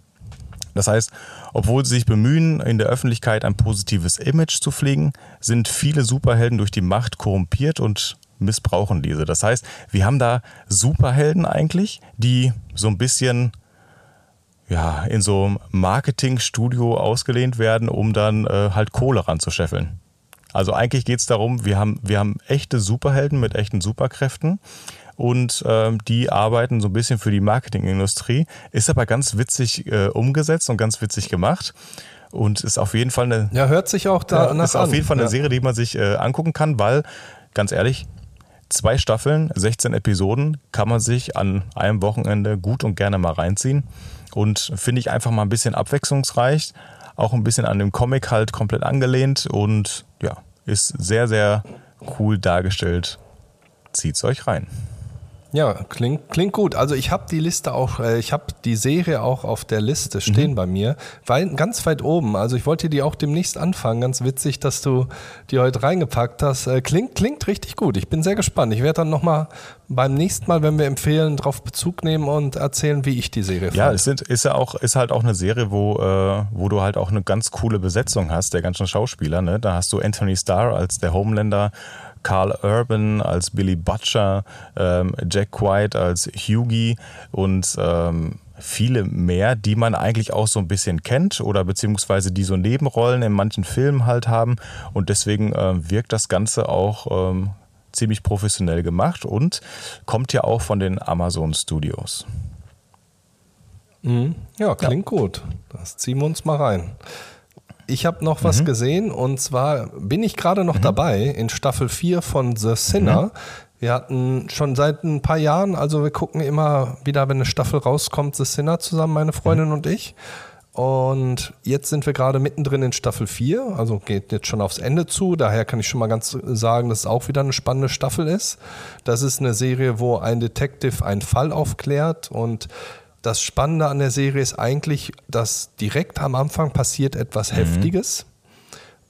Das heißt, obwohl sie sich bemühen, in der Öffentlichkeit ein positives Image zu pflegen, sind viele Superhelden durch die Macht korrumpiert und missbrauchen diese. Das heißt, wir haben da Superhelden eigentlich, die so ein bisschen ja, in so einem Marketingstudio ausgelehnt werden, um dann äh, halt Kohle ranzuscheffeln. Also eigentlich geht es darum, wir haben, wir haben echte Superhelden mit echten Superkräften. Und ähm, die arbeiten so ein bisschen für die Marketingindustrie. Ist aber ganz witzig äh, umgesetzt und ganz witzig gemacht. Und ist auf jeden Fall eine. Ja, hört sich auch danach an. Ist auf jeden Fall eine Serie, die man sich äh, angucken kann, weil, ganz ehrlich, Zwei Staffeln, sechzehn Episoden, kann man sich an einem Wochenende gut und gerne mal reinziehen. Und finde ich einfach mal ein bisschen abwechslungsreich, auch ein bisschen an dem Comic halt komplett angelehnt und ja, ist sehr, sehr cool dargestellt. Zieht's euch rein. Ja, klingt, klingt gut. Also ich habe die Liste auch, ich habe die Serie auch auf der Liste stehen mhm. bei mir, weil ganz weit oben. Also ich wollte die auch demnächst anfangen. Ganz witzig, dass du die heute reingepackt hast. Klingt, klingt richtig gut. Ich bin sehr gespannt. Ich werde dann nochmal beim nächsten Mal, wenn wir empfehlen, drauf Bezug nehmen und erzählen, wie ich die Serie fand. Ja, es sind, ist ja auch, ist halt auch eine Serie, wo, äh, wo du halt auch eine ganz coole Besetzung hast, der ganzen Schauspieler, ne? Da hast du Anthony Starr als der Homelander, Carl Urban als Billy Butcher, ähm, Jack White als Hughie und ähm, viele mehr, die man eigentlich auch so ein bisschen kennt oder beziehungsweise die so Nebenrollen in manchen Filmen halt haben. Und deswegen ähm, wirkt das Ganze auch ähm, ziemlich professionell gemacht und kommt ja auch von den Amazon Studios. Mhm. Ja, klingt ja. gut. Das ziehen wir uns mal rein. Ich habe noch was mhm. gesehen und zwar bin ich gerade noch mhm. dabei in Staffel vier von The Sinner. Mhm. Wir hatten schon seit ein paar Jahren, also wir gucken immer wieder, wenn eine Staffel rauskommt, The Sinner zusammen, meine Freundin mhm. und ich. Und jetzt sind wir gerade mittendrin in Staffel vier, also geht jetzt schon aufs Ende zu. Daher kann ich schon mal ganz sagen, dass es auch wieder eine spannende Staffel ist. Das ist eine Serie, wo ein Detective einen Fall aufklärt und das Spannende an der Serie ist eigentlich, dass direkt am Anfang passiert etwas mhm. Heftiges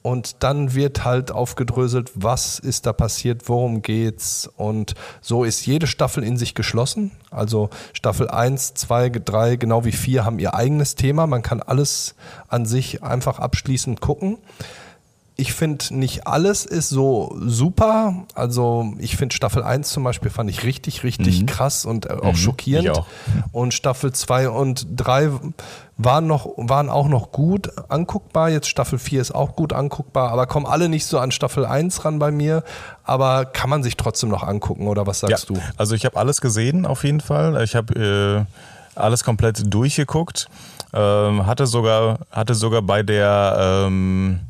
und dann wird halt aufgedröselt, was ist da passiert, worum geht's und so ist jede Staffel in sich geschlossen. Also Staffel eins, zwei, drei, genau wie vier haben ihr eigenes Thema. Man kann alles an sich einfach abschließend gucken. Ich finde, nicht alles ist so super. Also ich finde Staffel eins zum Beispiel fand ich richtig, richtig mhm. krass und auch mhm. schockierend. Ich auch. Und Staffel zwei und drei waren, noch, waren auch noch gut anguckbar. Jetzt Staffel vier ist auch gut anguckbar. Aber kommen alle nicht so an Staffel eins ran bei mir. Aber kann man sich trotzdem noch angucken oder was sagst ja. du? Also ich habe alles gesehen auf jeden Fall. Ich habe äh, alles komplett durchgeguckt. Ähm, hatte, sogar, hatte sogar bei der... Ähm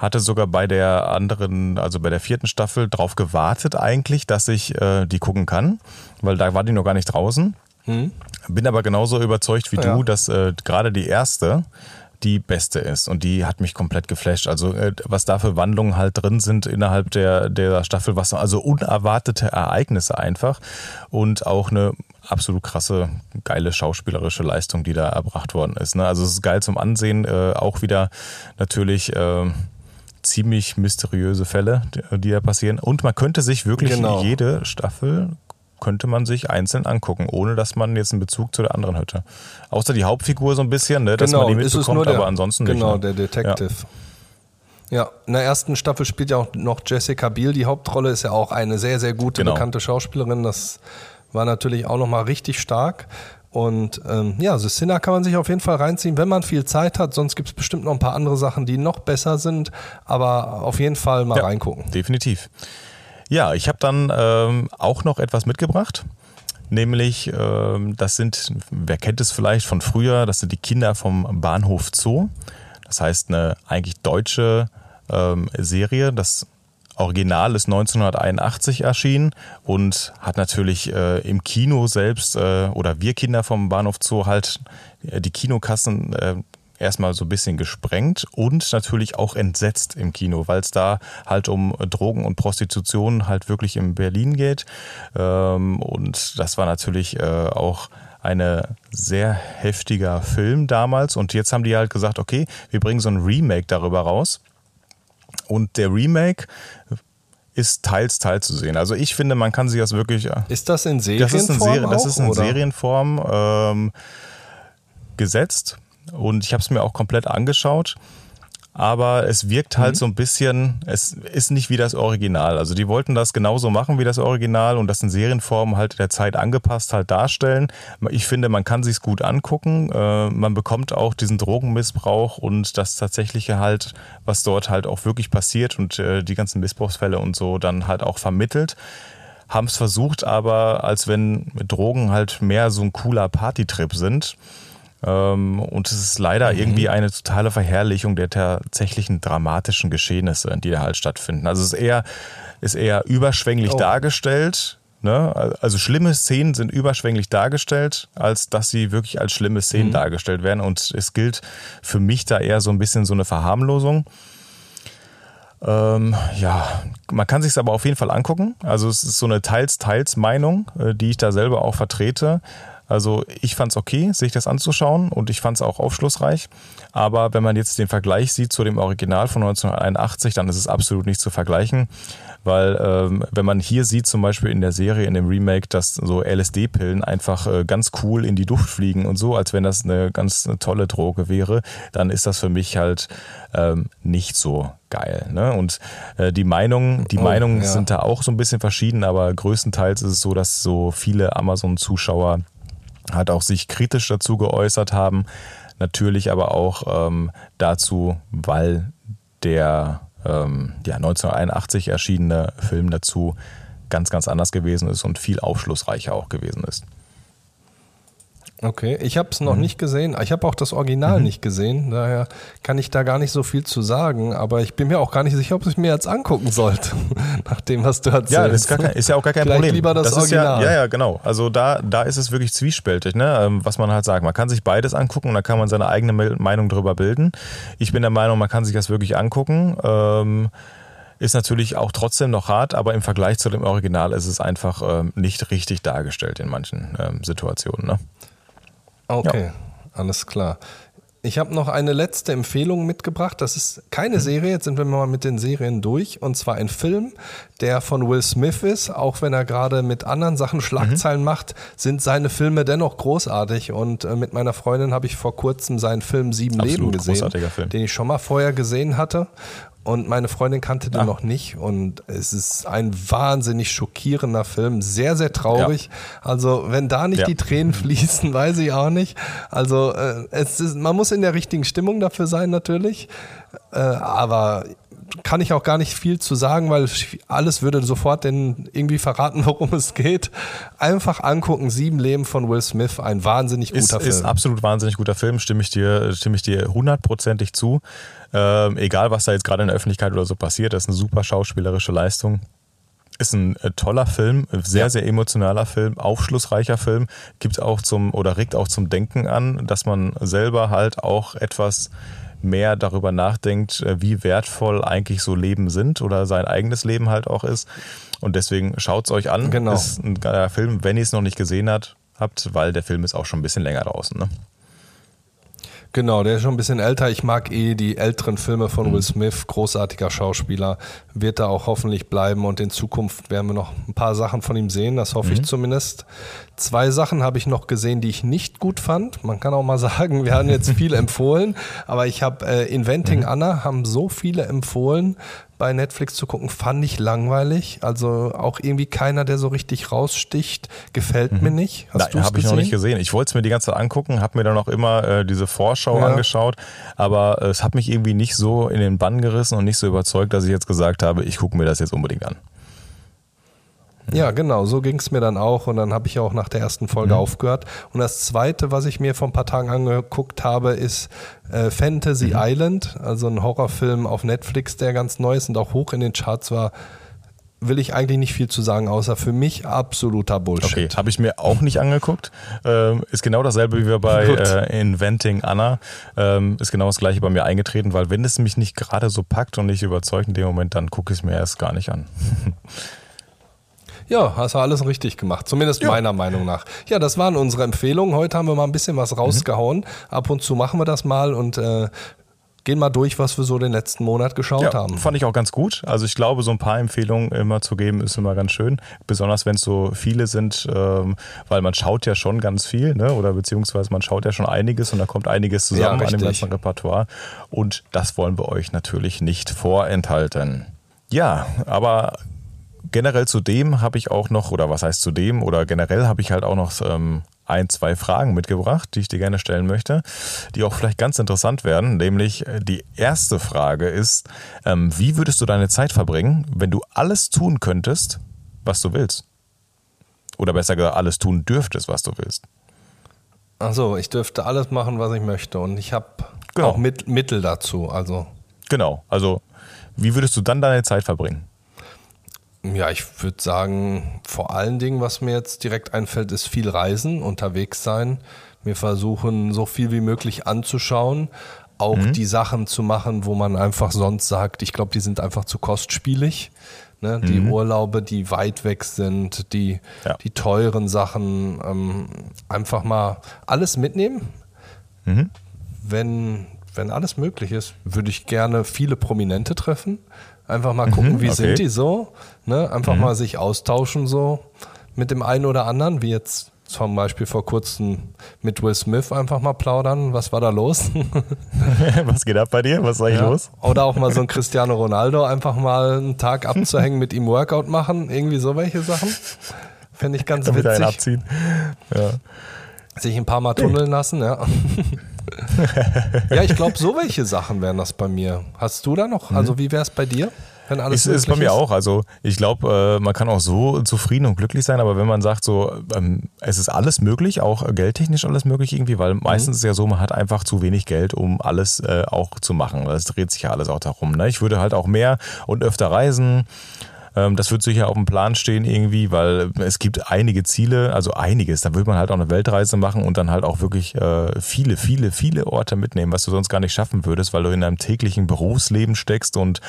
Hatte sogar bei der anderen, also bei der vierten Staffel drauf gewartet eigentlich, dass ich äh, die gucken kann, weil da war die noch gar nicht draußen. Hm. Bin aber genauso überzeugt wie ja. du, dass äh, gerade die erste die beste ist und die hat mich komplett geflasht. Also äh, was da für Wandlungen halt drin sind innerhalb der, der Staffel, was also unerwartete Ereignisse einfach und auch eine absolut krasse, geile schauspielerische Leistung, die da erbracht worden ist. Ne? Also es ist geil zum Ansehen, äh, auch wieder natürlich... Äh, ziemlich mysteriöse Fälle, die da passieren. Und man könnte sich wirklich genau. jede Staffel könnte man sich einzeln angucken, ohne dass man jetzt einen Bezug zu der anderen hätte. Außer die Hauptfigur so ein bisschen, ne, dass genau. man die mitbekommt, der, aber ansonsten genau, nicht. Genau, ne? Der Detective. Ja. Ja, in der ersten Staffel spielt ja auch noch Jessica Biel die Hauptrolle, ist ja auch eine sehr, sehr gute, genau. bekannte Schauspielerin. Das war natürlich auch nochmal richtig stark. Und ähm, ja, The Sinner kann man sich auf jeden Fall reinziehen, wenn man viel Zeit hat. Sonst gibt es bestimmt noch ein paar andere Sachen, die noch besser sind. Aber auf jeden Fall mal ja, reingucken. Definitiv. Ja, ich habe dann ähm, auch noch etwas mitgebracht. Nämlich, ähm, das sind, wer kennt es vielleicht von früher, das sind die Kinder vom Bahnhof Zoo. Das heißt, eine eigentlich deutsche ähm, Serie, das Original ist neunzehnhunderteinundachtzig erschienen und hat natürlich äh, im Kino selbst äh, oder wir Kinder vom Bahnhof Zoo halt äh, die Kinokassen äh, erstmal so ein bisschen gesprengt und natürlich auch entsetzt im Kino, weil es da halt um Drogen und Prostitution halt wirklich in Berlin geht. Ähm, und das war natürlich äh, auch ein sehr heftiger Film damals und jetzt haben die halt gesagt, okay, wir bringen so ein Remake darüber raus. Und der Remake ist teils, teils zu sehen. Also ich finde, man kann sich das wirklich... Ist das in Serienform? Das ist in, Seri- auch, das ist in Serienform ähm, gesetzt. Und ich habe es mir auch komplett angeschaut. Aber es wirkt halt mhm. so ein bisschen, es ist nicht wie das Original. Also die wollten das genauso machen wie das Original und das in Serienform halt der Zeit angepasst halt darstellen. Ich finde, man kann sich's gut angucken. Äh, man bekommt auch diesen Drogenmissbrauch und das Tatsächliche halt, was dort halt auch wirklich passiert und äh, die ganzen Missbrauchsfälle und so dann halt auch vermittelt. Haben es versucht, aber als wenn Drogen halt mehr so ein cooler Partytrip sind. Und es ist leider mhm. irgendwie eine totale Verherrlichung der tatsächlichen dramatischen Geschehnisse, die da halt stattfinden. Also es ist eher, ist eher überschwänglich oh. dargestellt. Ne? Also schlimme Szenen sind überschwänglich dargestellt, als dass sie wirklich als schlimme Szenen mhm. dargestellt werden. Und es gilt für mich da eher so ein bisschen so eine Verharmlosung. Ähm, ja, man kann sich es aber auf jeden Fall angucken. Also es ist so eine Teils-Teils-Meinung, die ich da selber auch vertrete. Also ich fand es okay, sich das anzuschauen, und ich fand es auch aufschlussreich. Aber wenn man jetzt den Vergleich sieht zu dem Original von neunzehnhunderteinundachtzig, dann ist es absolut nicht zu vergleichen. Weil ähm, wenn man hier sieht, zum Beispiel in der Serie, in dem Remake, dass so L S D-Pillen einfach äh, ganz cool in die Luft fliegen und so, als wenn das eine ganz eine tolle Droge wäre, dann ist das für mich halt ähm, nicht so geil. Ne? Und äh, die Meinungen, die oh, Meinungen ja. sind da auch so ein bisschen verschieden, aber größtenteils ist es so, dass so viele Amazon-Zuschauer halt auch sich kritisch dazu geäußert haben, natürlich aber auch ähm, dazu, weil der ähm, ja, neunzehnhunderteinundachtzig erschienene Film dazu ganz, ganz anders gewesen ist und viel aufschlussreicher auch gewesen ist. Okay, ich habe es noch mhm. nicht gesehen. Ich habe auch das Original mhm. nicht gesehen, daher kann ich da gar nicht so viel zu sagen, aber ich bin mir auch gar nicht sicher, ob ich mir jetzt angucken sollte, nach dem, was du erzählst. Ja, das ist, gar kein, ist ja auch gar kein Vielleicht Problem. Lieber das, das Original. Ist ja, ja, ja, genau. Also da, da ist es wirklich zwiespältig, ne? Was man halt sagt. Man kann sich beides angucken und dann kann man seine eigene Meinung darüber bilden. Ich bin der Meinung, man kann sich das wirklich angucken. Ähm, ist natürlich auch trotzdem noch hart, aber im Vergleich zu dem Original ist es einfach ähm, nicht richtig dargestellt in manchen ähm, Situationen, ne? Okay, ja. Alles klar. Ich habe noch eine letzte Empfehlung mitgebracht. Das ist keine Serie, jetzt sind wir mal mit den Serien durch. Und zwar ein Film, der von Will Smith ist. Auch wenn er gerade mit anderen Sachen Schlagzeilen mhm. macht, sind seine Filme dennoch großartig. Und äh, mit meiner Freundin habe ich vor kurzem seinen Film Sieben Absolut Leben gesehen, Film. Den ich schon mal vorher gesehen hatte. Und meine Freundin kannte den Ach. noch nicht. Und es ist ein wahnsinnig schockierender Film. Sehr, sehr traurig. Ja. Also wenn da nicht ja. die Tränen fließen, weiß ich auch nicht. Also äh, es ist, man muss in der richtigen Stimmung dafür sein natürlich. Äh, aber kann ich auch gar nicht viel zu sagen, weil alles würde sofort denn irgendwie verraten, worum es geht. Einfach angucken, Sieben Leben von Will Smith, ein wahnsinnig guter ist, Film. Ist ein absolut wahnsinnig guter Film, stimme ich dir, stimme ich dir hundertprozentig zu. Ähm, egal, was da jetzt gerade in der Öffentlichkeit oder so passiert, das ist eine super schauspielerische Leistung. Ist ein äh, toller Film, sehr, ja. sehr emotionaler Film, aufschlussreicher Film, gibt auch zum, oder regt auch zum Denken an, dass man selber halt auch etwas mehr darüber nachdenkt, wie wertvoll eigentlich so Leben sind oder sein eigenes Leben halt auch ist. Und deswegen schaut's euch an. Genau. Ist ein geiler Film, wenn ihr es noch nicht gesehen habt, habt, weil der Film ist auch schon ein bisschen länger draußen, ne? Genau, der ist schon ein bisschen älter. Ich mag eh die älteren Filme von mhm. Will Smith, großartiger Schauspieler, wird da auch hoffentlich bleiben und in Zukunft werden wir noch ein paar Sachen von ihm sehen, das hoffe mhm. ich zumindest. Zwei Sachen habe ich noch gesehen, die ich nicht gut fand. Man kann auch mal sagen, wir haben jetzt viel empfohlen, aber ich habe äh, Inventing mhm. Anna, haben so viele empfohlen, bei Netflix zu gucken, fand ich langweilig. Also auch irgendwie keiner, der so richtig raussticht, gefällt mhm. mir nicht. Hast Nein, habe ich noch nicht gesehen. Ich wollte es mir die ganze Zeit angucken, habe mir dann auch immer äh, diese Vorschau ja. angeschaut, aber äh, es hat mich irgendwie nicht so in den Bann gerissen und nicht so überzeugt, dass ich jetzt gesagt habe, ich gucke mir das jetzt unbedingt an. Ja, genau, so ging es mir dann auch und dann habe ich auch nach der ersten Folge mhm. aufgehört. Und das Zweite, was ich mir vor ein paar Tagen angeguckt habe, ist äh, Fantasy mhm. Island, also ein Horrorfilm auf Netflix, der ganz neu ist und auch hoch in den Charts war. Will ich eigentlich nicht viel zu sagen, außer für mich absoluter Bullshit. Okay, habe ich mir auch nicht angeguckt. Ähm, ist genau dasselbe wie wir bei äh, Inventing Anna. Ähm, ist genau das gleiche bei mir eingetreten, weil wenn es mich nicht gerade so packt und nicht überzeugt in dem Moment, dann gucke ich es mir erst gar nicht an. Ja, hast du alles richtig gemacht, zumindest ja. meiner Meinung nach. Ja, das waren unsere Empfehlungen. Heute haben wir mal ein bisschen was rausgehauen. Mhm. Ab und zu machen wir das mal und äh, gehen mal durch, was wir so den letzten Monat geschaut ja, haben. Fand ich auch ganz gut. Also ich glaube, so ein paar Empfehlungen immer zu geben, ist immer ganz schön. Besonders, wenn es so viele sind, ähm, weil man schaut ja schon ganz viel, ne? Oder beziehungsweise man schaut ja schon einiges und da kommt einiges zusammen ja, an dem ganzen Repertoire. Und das wollen wir euch natürlich nicht vorenthalten. Ja, aber generell zudem habe ich auch noch, oder was heißt zudem, oder generell habe ich halt auch noch ähm, ein, zwei Fragen mitgebracht, die ich dir gerne stellen möchte, die auch vielleicht ganz interessant werden. Nämlich die erste Frage ist, ähm, wie würdest du deine Zeit verbringen, wenn du alles tun könntest, was du willst? Oder besser gesagt, alles tun dürftest, was du willst? Achso, ich dürfte alles machen, was ich möchte. Und ich habe genau. auch mit, Mittel dazu. Also. Genau. Also, wie würdest du dann deine Zeit verbringen? Ja, ich würde sagen, vor allen Dingen, was mir jetzt direkt einfällt, ist viel reisen, unterwegs sein. Wir versuchen, so viel wie möglich anzuschauen. Auch mhm. die Sachen zu machen, wo man einfach sonst sagt, ich glaube, die sind einfach zu kostspielig. Ne? Die mhm. Urlaube, die weit weg sind, die, ja. die teuren Sachen. Ähm, einfach mal alles mitnehmen. Mhm. Wenn, wenn alles möglich ist, würde ich gerne viele Prominente treffen. Einfach mal gucken, mhm, wie okay. sind die so. Ne? Einfach mhm. mal sich austauschen so mit dem einen oder anderen, wie jetzt zum Beispiel vor kurzem mit Will Smith einfach mal plaudern. Was war da los? Was geht ab bei dir? Was ist eigentlich ja. los? Oder auch mal so ein Cristiano Ronaldo einfach mal einen Tag abzuhängen, mit ihm Workout machen. Irgendwie so welche Sachen. Finde ich ganz damit witzig. Einen abziehen. Ja. Sich ein paar Mal tunneln lassen, ja. Ja, ich glaube, so welche Sachen wären das bei mir. Hast du da noch? Also wie wäre es bei dir? Wenn alles ist, ist bei mir ist. Auch. Also ich glaube, man kann auch so zufrieden und glücklich sein, aber wenn man sagt, so es ist alles möglich, auch geldtechnisch alles möglich irgendwie, weil meistens mhm. ist ja so, man hat einfach zu wenig Geld, um alles auch zu machen. Das dreht sich ja alles auch darum. Ne? Ich würde halt auch mehr und öfter reisen. Das wird sicher auf dem Plan stehen irgendwie, weil es gibt einige Ziele, also einiges. Da würde man halt auch eine Weltreise machen und dann halt auch wirklich äh, viele, viele, viele Orte mitnehmen, was du sonst gar nicht schaffen würdest, weil du in deinem täglichen Berufsleben steckst und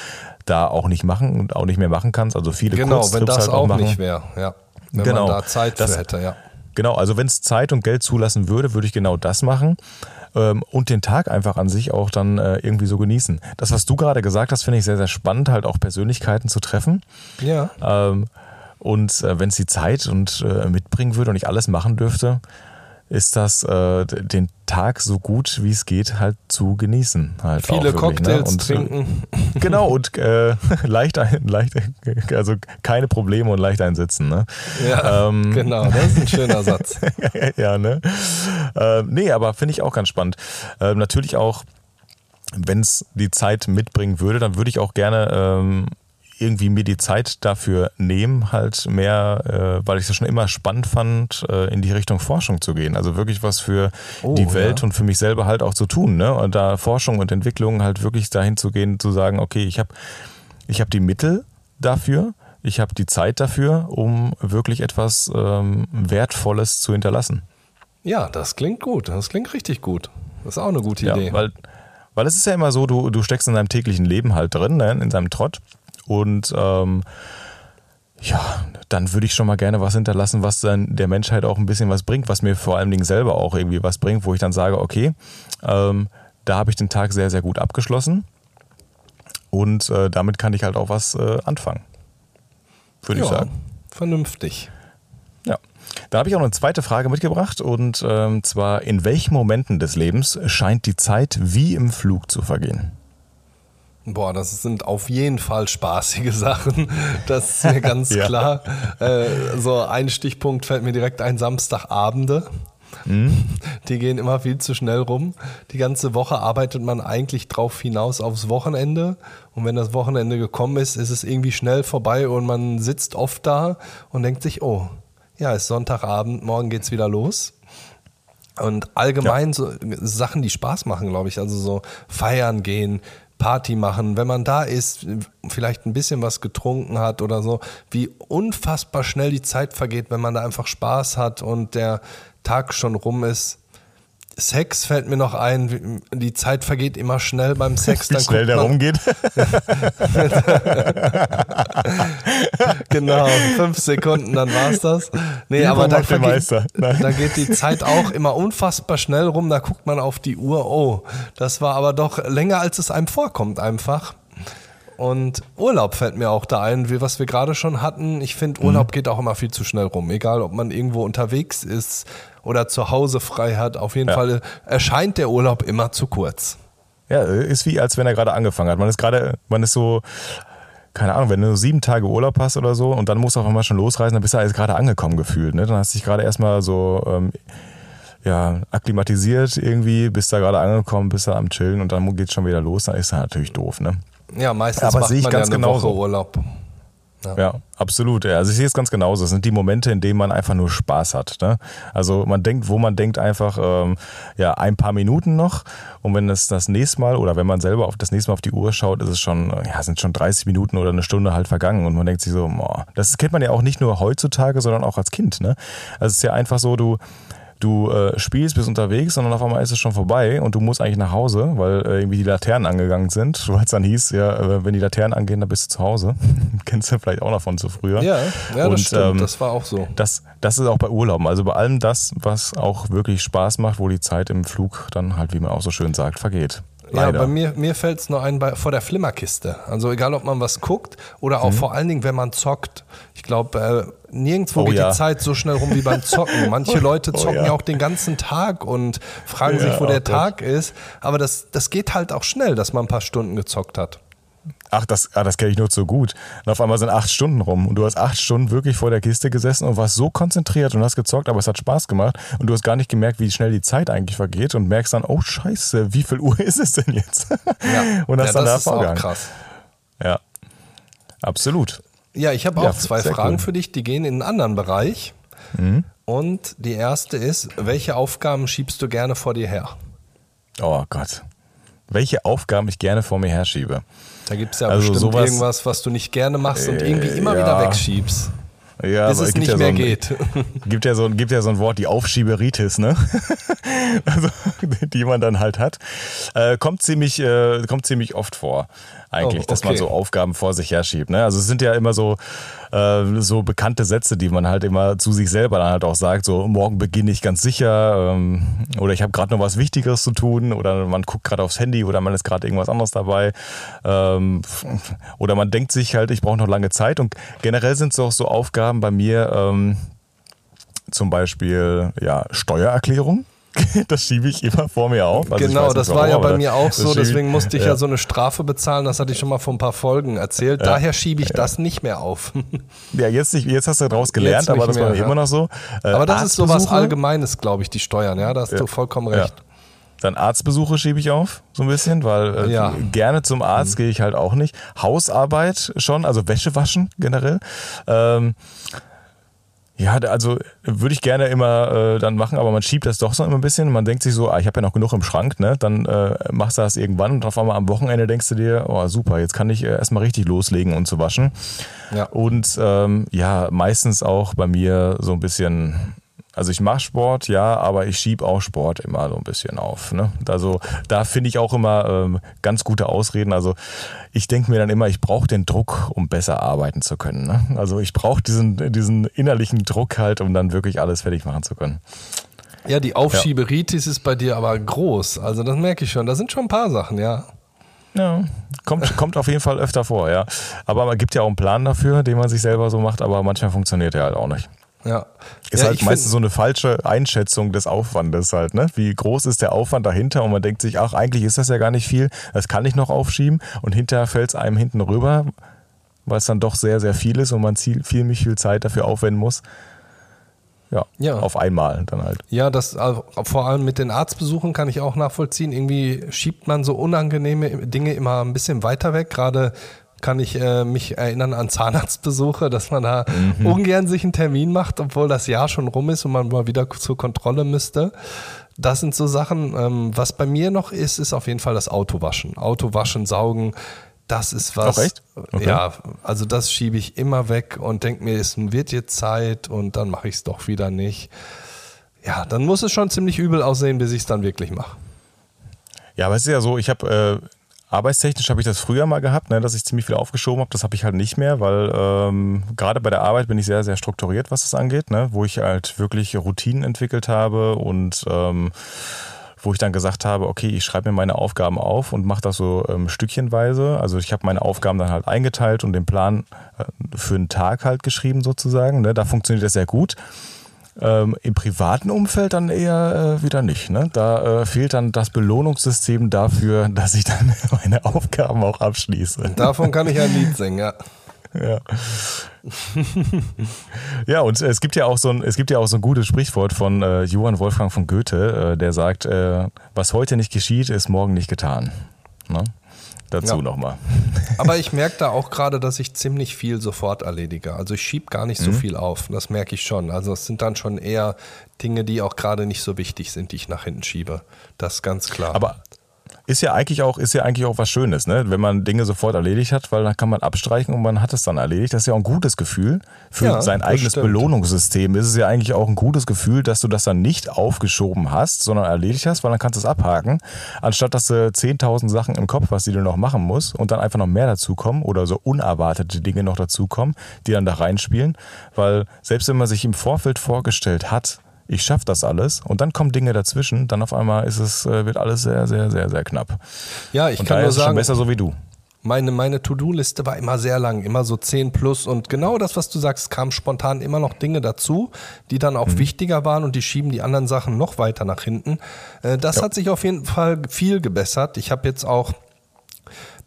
da auch nicht machen und auch nicht mehr machen kannst. Also viele genau, Kurztrips halt auch machen. Genau, wenn das auch nicht wäre, ja. Wenn genau, man da Zeit für das, hätte, ja. Genau, also wenn es Zeit und Geld zulassen würde, würde ich genau das machen. Und den Tag einfach an sich auch dann irgendwie so genießen. Das, was du gerade gesagt hast, finde ich sehr, sehr spannend, halt auch Persönlichkeiten zu treffen. Ja. Und wenn es die Zeit und mitbringen würde und ich alles machen dürfte, ist das, den Tag so gut wie es geht halt zu genießen. Halt viele auch wirklich, Cocktails ne? und, trinken. Genau, und äh, leicht, ein, leicht, also keine Probleme und leicht einsitzen. Ne? Ja, ähm, genau, das ist ein schöner Satz. Ja, ne? Äh, nee, aber finde ich auch ganz spannend. Äh, natürlich auch, wenn es die Zeit mitbringen würde, dann würde ich auch gerne ähm, irgendwie mir die Zeit dafür nehmen, halt mehr, äh, weil ich das schon immer spannend fand, äh, in die Richtung Forschung zu gehen. Also wirklich was für oh, die Welt ja. und für mich selber halt auch zu tun. Ne? Und da Forschung und Entwicklung halt wirklich dahin zu gehen, zu sagen, okay, ich habe ich hab die Mittel dafür, ich habe die Zeit dafür, um wirklich etwas ähm, Wertvolles zu hinterlassen. Ja, das klingt gut. Das klingt richtig gut. Das ist auch eine gute ja, Idee. Weil, weil es ist ja immer so, du, du steckst in deinem täglichen Leben halt drin, ne? In deinem Trott. Und ähm, ja, dann würde ich schon mal gerne was hinterlassen, was dann der Menschheit auch ein bisschen was bringt, was mir vor allen Dingen selber auch irgendwie was bringt, wo ich dann sage, okay, ähm, da habe ich den Tag sehr, sehr gut abgeschlossen und äh, damit kann ich halt auch was äh, anfangen, würde ja, ich sagen. Vernünftig. Ja, da habe ich auch eine zweite Frage mitgebracht und ähm, zwar, in welchen Momenten des Lebens scheint die Zeit wie im Flug zu vergehen? Boah, das sind auf jeden Fall spaßige Sachen, das ist mir ganz ja. klar. Äh, so ein Stichpunkt fällt mir direkt ein, Samstagabende, mhm. die gehen immer viel zu schnell rum. Die ganze Woche arbeitet man eigentlich drauf hinaus aufs Wochenende und wenn das Wochenende gekommen ist, ist es irgendwie schnell vorbei und man sitzt oft da und denkt sich, oh, ja, ist Sonntagabend, morgen geht's wieder los. Und allgemein ja. so Sachen, die Spaß machen, glaube ich, also so feiern gehen, Party machen, wenn man da ist, vielleicht ein bisschen was getrunken hat oder so, wie unfassbar schnell die Zeit vergeht, wenn man da einfach Spaß hat und der Tag schon rum ist. Sex fällt mir noch ein, die Zeit vergeht immer schnell beim Sex. Wie dann schnell der man, rumgeht. Genau, fünf Sekunden, dann war's das. Nee, aber da geht, da geht die Zeit auch immer unfassbar schnell rum, da guckt man auf die Uhr, oh, das war aber doch länger, als es einem vorkommt einfach. Und Urlaub fällt mir auch da ein, wie, was wir gerade schon hatten. Ich finde, Urlaub mhm. geht auch immer viel zu schnell rum. Egal, ob man irgendwo unterwegs ist oder zu Hause frei hat. Auf jeden ja. Fall erscheint der Urlaub immer zu kurz. Ja, ist wie, als wenn er gerade angefangen hat. Man ist gerade, man ist so, keine Ahnung, wenn du sieben Tage Urlaub hast oder so und dann musst du auf einmal schon losreisen, dann bist du alles gerade angekommen gefühlt. Ne? Dann hast du dich gerade erstmal so ähm, ja, akklimatisiert irgendwie, bist da gerade angekommen, bist da am Chillen und dann geht's schon wieder los. Dann ist das natürlich doof, ne? Ja, meistens aber macht man ja eine genauso. Woche Urlaub. Ja, ja, absolut. Also ich sehe es ganz genauso. Es sind die Momente, in denen man einfach nur Spaß hat. Ne? Also man denkt, wo man denkt einfach, ähm, ja, ein paar Minuten noch. Und wenn das das nächste Mal oder wenn man selber auf das nächste Mal auf die Uhr schaut, ist es schon, ja, sind schon dreißig Minuten oder eine Stunde halt vergangen. Und man denkt sich so, boah, das kennt man ja auch nicht nur heutzutage, sondern auch als Kind. Ne? Also es ist ja einfach so, du... Du äh, spielst, bist unterwegs und dann auf einmal ist es schon vorbei und du musst eigentlich nach Hause, weil äh, irgendwie die Laternen angegangen sind, weil es dann hieß, ja, äh, wenn die Laternen angehen, dann bist du zu Hause. Kennst du vielleicht auch noch von zu früher. Ja, ja, und das stimmt, ähm, das war auch so. Das, das ist auch bei Urlauben, also bei allem das, was auch wirklich Spaß macht, wo die Zeit im Flug dann halt, wie man auch so schön sagt, vergeht. Leider. Ja, bei mir, mir fällt es nur ein bei, vor der Flimmerkiste. Also egal, ob man was guckt oder auch mhm. vor allen Dingen, wenn man zockt. Ich glaube, äh, nirgendwo oh, geht ja. die Zeit so schnell rum wie beim Zocken. Manche Leute zocken oh, ja. ja auch den ganzen Tag und fragen ja, sich, wo der Tag Gott. ist. Aber das, das geht halt auch schnell, dass man ein paar Stunden gezockt hat. Ach, das, ah, das kenne ich nur zu gut. Und auf einmal sind acht Stunden rum und du hast acht Stunden wirklich vor der Kiste gesessen und warst so konzentriert und hast gezockt, aber es hat Spaß gemacht und du hast gar nicht gemerkt, wie schnell die Zeit eigentlich vergeht und merkst dann, oh Scheiße, wie viel Uhr ist es denn jetzt? Ja. Und hast ja, dann da vorgegangen. Das ist auch krass. Ja, absolut. Ja, ich habe auch ja, zwei Fragen cool. für dich, die gehen in einen anderen Bereich. Mhm. Und die erste ist, welche Aufgaben schiebst du gerne vor dir her? Oh Gott. Welche Aufgaben ich gerne vor mir herschiebe? Da gibt es ja also bestimmt sowas, irgendwas, was du nicht gerne machst und irgendwie immer ja. wieder wegschiebst. Ja, bis es nicht ja mehr so ein, geht. Gibt ja, so, gibt ja so ein Wort, die Aufschieberitis, ne? Also, die man dann halt hat. Äh, kommt, ziemlich, äh, kommt ziemlich oft vor, eigentlich, oh, okay. dass man so Aufgaben vor sich herschiebt. Ne? Also es sind ja immer so, äh, so bekannte Sätze, die man halt immer zu sich selber dann halt auch sagt, so morgen beginne ich ganz sicher ähm, oder ich habe gerade noch was Wichtigeres zu tun oder man guckt gerade aufs Handy oder man ist gerade irgendwas anderes dabei ähm, oder man denkt sich halt, ich brauche noch lange Zeit und generell sind es auch so Aufgaben bei mir ähm, zum Beispiel ja, Steuererklärung. Das schiebe ich immer vor mir auf. Also genau, das war warum, ja bei mir auch so. Deswegen musste ich ja. ja so eine Strafe bezahlen. Das hatte ich schon mal vor ein paar Folgen erzählt. Daher schiebe ich ja. das nicht mehr auf. Ja, jetzt, nicht, jetzt hast du daraus gelernt, jetzt aber das mehr, war ja. immer noch so. Äh, aber das ist so was Allgemeines, glaube ich, die Steuern. Ja, da hast ja. du vollkommen recht. Ja. Dann Arztbesuche schiebe ich auf, so ein bisschen, weil äh, ja. gerne zum Arzt mhm. gehe ich halt auch nicht. Hausarbeit schon, also Wäsche waschen generell. Ähm, ja, also würde ich gerne immer äh, dann machen, aber man schiebt das doch so immer ein bisschen. Man denkt sich so, ah, ich habe ja noch genug im Schrank, ne? Dann äh, machst du das irgendwann und auf einmal am Wochenende denkst du dir, oh super, jetzt kann ich äh, erstmal richtig loslegen und zu waschen. Ja. Und ähm, ja, meistens auch bei mir so ein bisschen... Also ich mache Sport, ja, aber ich schiebe auch Sport immer so ein bisschen auf. Ne? Also da finde ich auch immer ähm, ganz gute Ausreden. Also ich denke mir dann immer, ich brauche den Druck, um besser arbeiten zu können. Ne? Also ich brauche diesen, diesen innerlichen Druck halt, um dann wirklich alles fertig machen zu können. Ja, die Aufschieberitis ja. ist bei dir aber groß. Also das merke ich schon. Da sind schon ein paar Sachen, ja. Ja, kommt, kommt auf jeden Fall öfter vor, ja. Aber man gibt ja auch einen Plan dafür, den man sich selber so macht, aber manchmal funktioniert der halt auch nicht. Ja. Ist ja, halt meistens so eine falsche Einschätzung des Aufwandes halt, ne? Wie groß ist der Aufwand dahinter und man denkt sich, ach, eigentlich ist das ja gar nicht viel, das kann ich noch aufschieben und hinterher fällt es einem hinten rüber, weil es dann doch sehr, sehr viel ist und man viel, viel, viel Zeit dafür aufwenden muss. Ja, ja, auf einmal dann halt. Ja, das also, vor allem mit den Arztbesuchen kann ich auch nachvollziehen, irgendwie schiebt man so unangenehme Dinge immer ein bisschen weiter weg, gerade kann ich äh, mich erinnern an Zahnarztbesuche, dass man da mhm. ungern sich einen Termin macht, obwohl das Jahr schon rum ist und man mal wieder zur Kontrolle müsste. Das sind so Sachen, ähm, was bei mir noch ist, ist auf jeden Fall das Autowaschen. Autowaschen, saugen, das ist was. Auch echt? Okay. Ja, also das schiebe ich immer weg und denke mir, es wird jetzt Zeit und dann mache ich es doch wieder nicht. Ja, dann muss es schon ziemlich übel aussehen, bis ich es dann wirklich mache. Ja, aber es ist ja so, ich habe... Äh arbeitstechnisch habe ich das früher mal gehabt, ne, dass ich ziemlich viel aufgeschoben habe. Das habe ich halt nicht mehr, weil ähm, gerade bei der Arbeit bin ich sehr, sehr strukturiert, was das angeht, ne, wo ich halt wirklich Routinen entwickelt habe und ähm, wo ich dann gesagt habe, okay, ich schreibe mir meine Aufgaben auf und mache das so ähm, stückchenweise. Also ich habe meine Aufgaben dann halt eingeteilt und den Plan äh, für einen Tag halt geschrieben sozusagen. Ne, da funktioniert das sehr gut. Ähm, im privaten Umfeld dann eher äh, wieder nicht. Ne? Da äh, fehlt dann das Belohnungssystem dafür, dass ich dann meine Aufgaben auch abschließe. Davon kann ich ein Lied singen, ja. Ja. Ja, und es gibt ja auch so ein, es gibt ja auch so ein gutes Sprichwort von äh, Johann Wolfgang von Goethe, äh, der sagt, äh, was heute nicht geschieht, ist morgen nicht getan. Ne? dazu ja. nochmal. Aber ich merke da auch gerade, dass ich ziemlich viel sofort erledige. Also ich schiebe gar nicht so mhm. viel auf. Das merke ich schon. Also es sind dann schon eher Dinge, die auch gerade nicht so wichtig sind, die ich nach hinten schiebe. Das ist ganz klar. Aber ist ja eigentlich auch, ist ja eigentlich auch was Schönes, ne? Wenn man Dinge sofort erledigt hat, weil dann kann man abstreichen und man hat es dann erledigt. Das ist ja auch ein gutes Gefühl für ja, sein eigenes stimmt. Belohnungssystem. Ist es ja eigentlich auch ein gutes Gefühl, dass du das dann nicht aufgeschoben hast, sondern erledigt hast, weil dann kannst du es abhaken, anstatt dass du zehntausend Sachen im Kopf hast, die du noch machen musst und dann einfach noch mehr dazukommen oder so unerwartete Dinge noch dazukommen, die dann da reinspielen. Weil selbst wenn man sich im Vorfeld vorgestellt hat, ich schaffe das alles und dann kommen Dinge dazwischen, dann auf einmal ist es, wird alles sehr, sehr, sehr, sehr knapp. Ja, ich und kann nur sagen, schon besser so wie du. Meine, meine To-Do-Liste war immer sehr lang, immer so zehn plus und genau das, was du sagst, kamen spontan immer noch Dinge dazu, die dann auch mhm. wichtiger waren und die schieben die anderen Sachen noch weiter nach hinten. Das ja. hat sich auf jeden Fall viel gebessert. Ich habe jetzt auch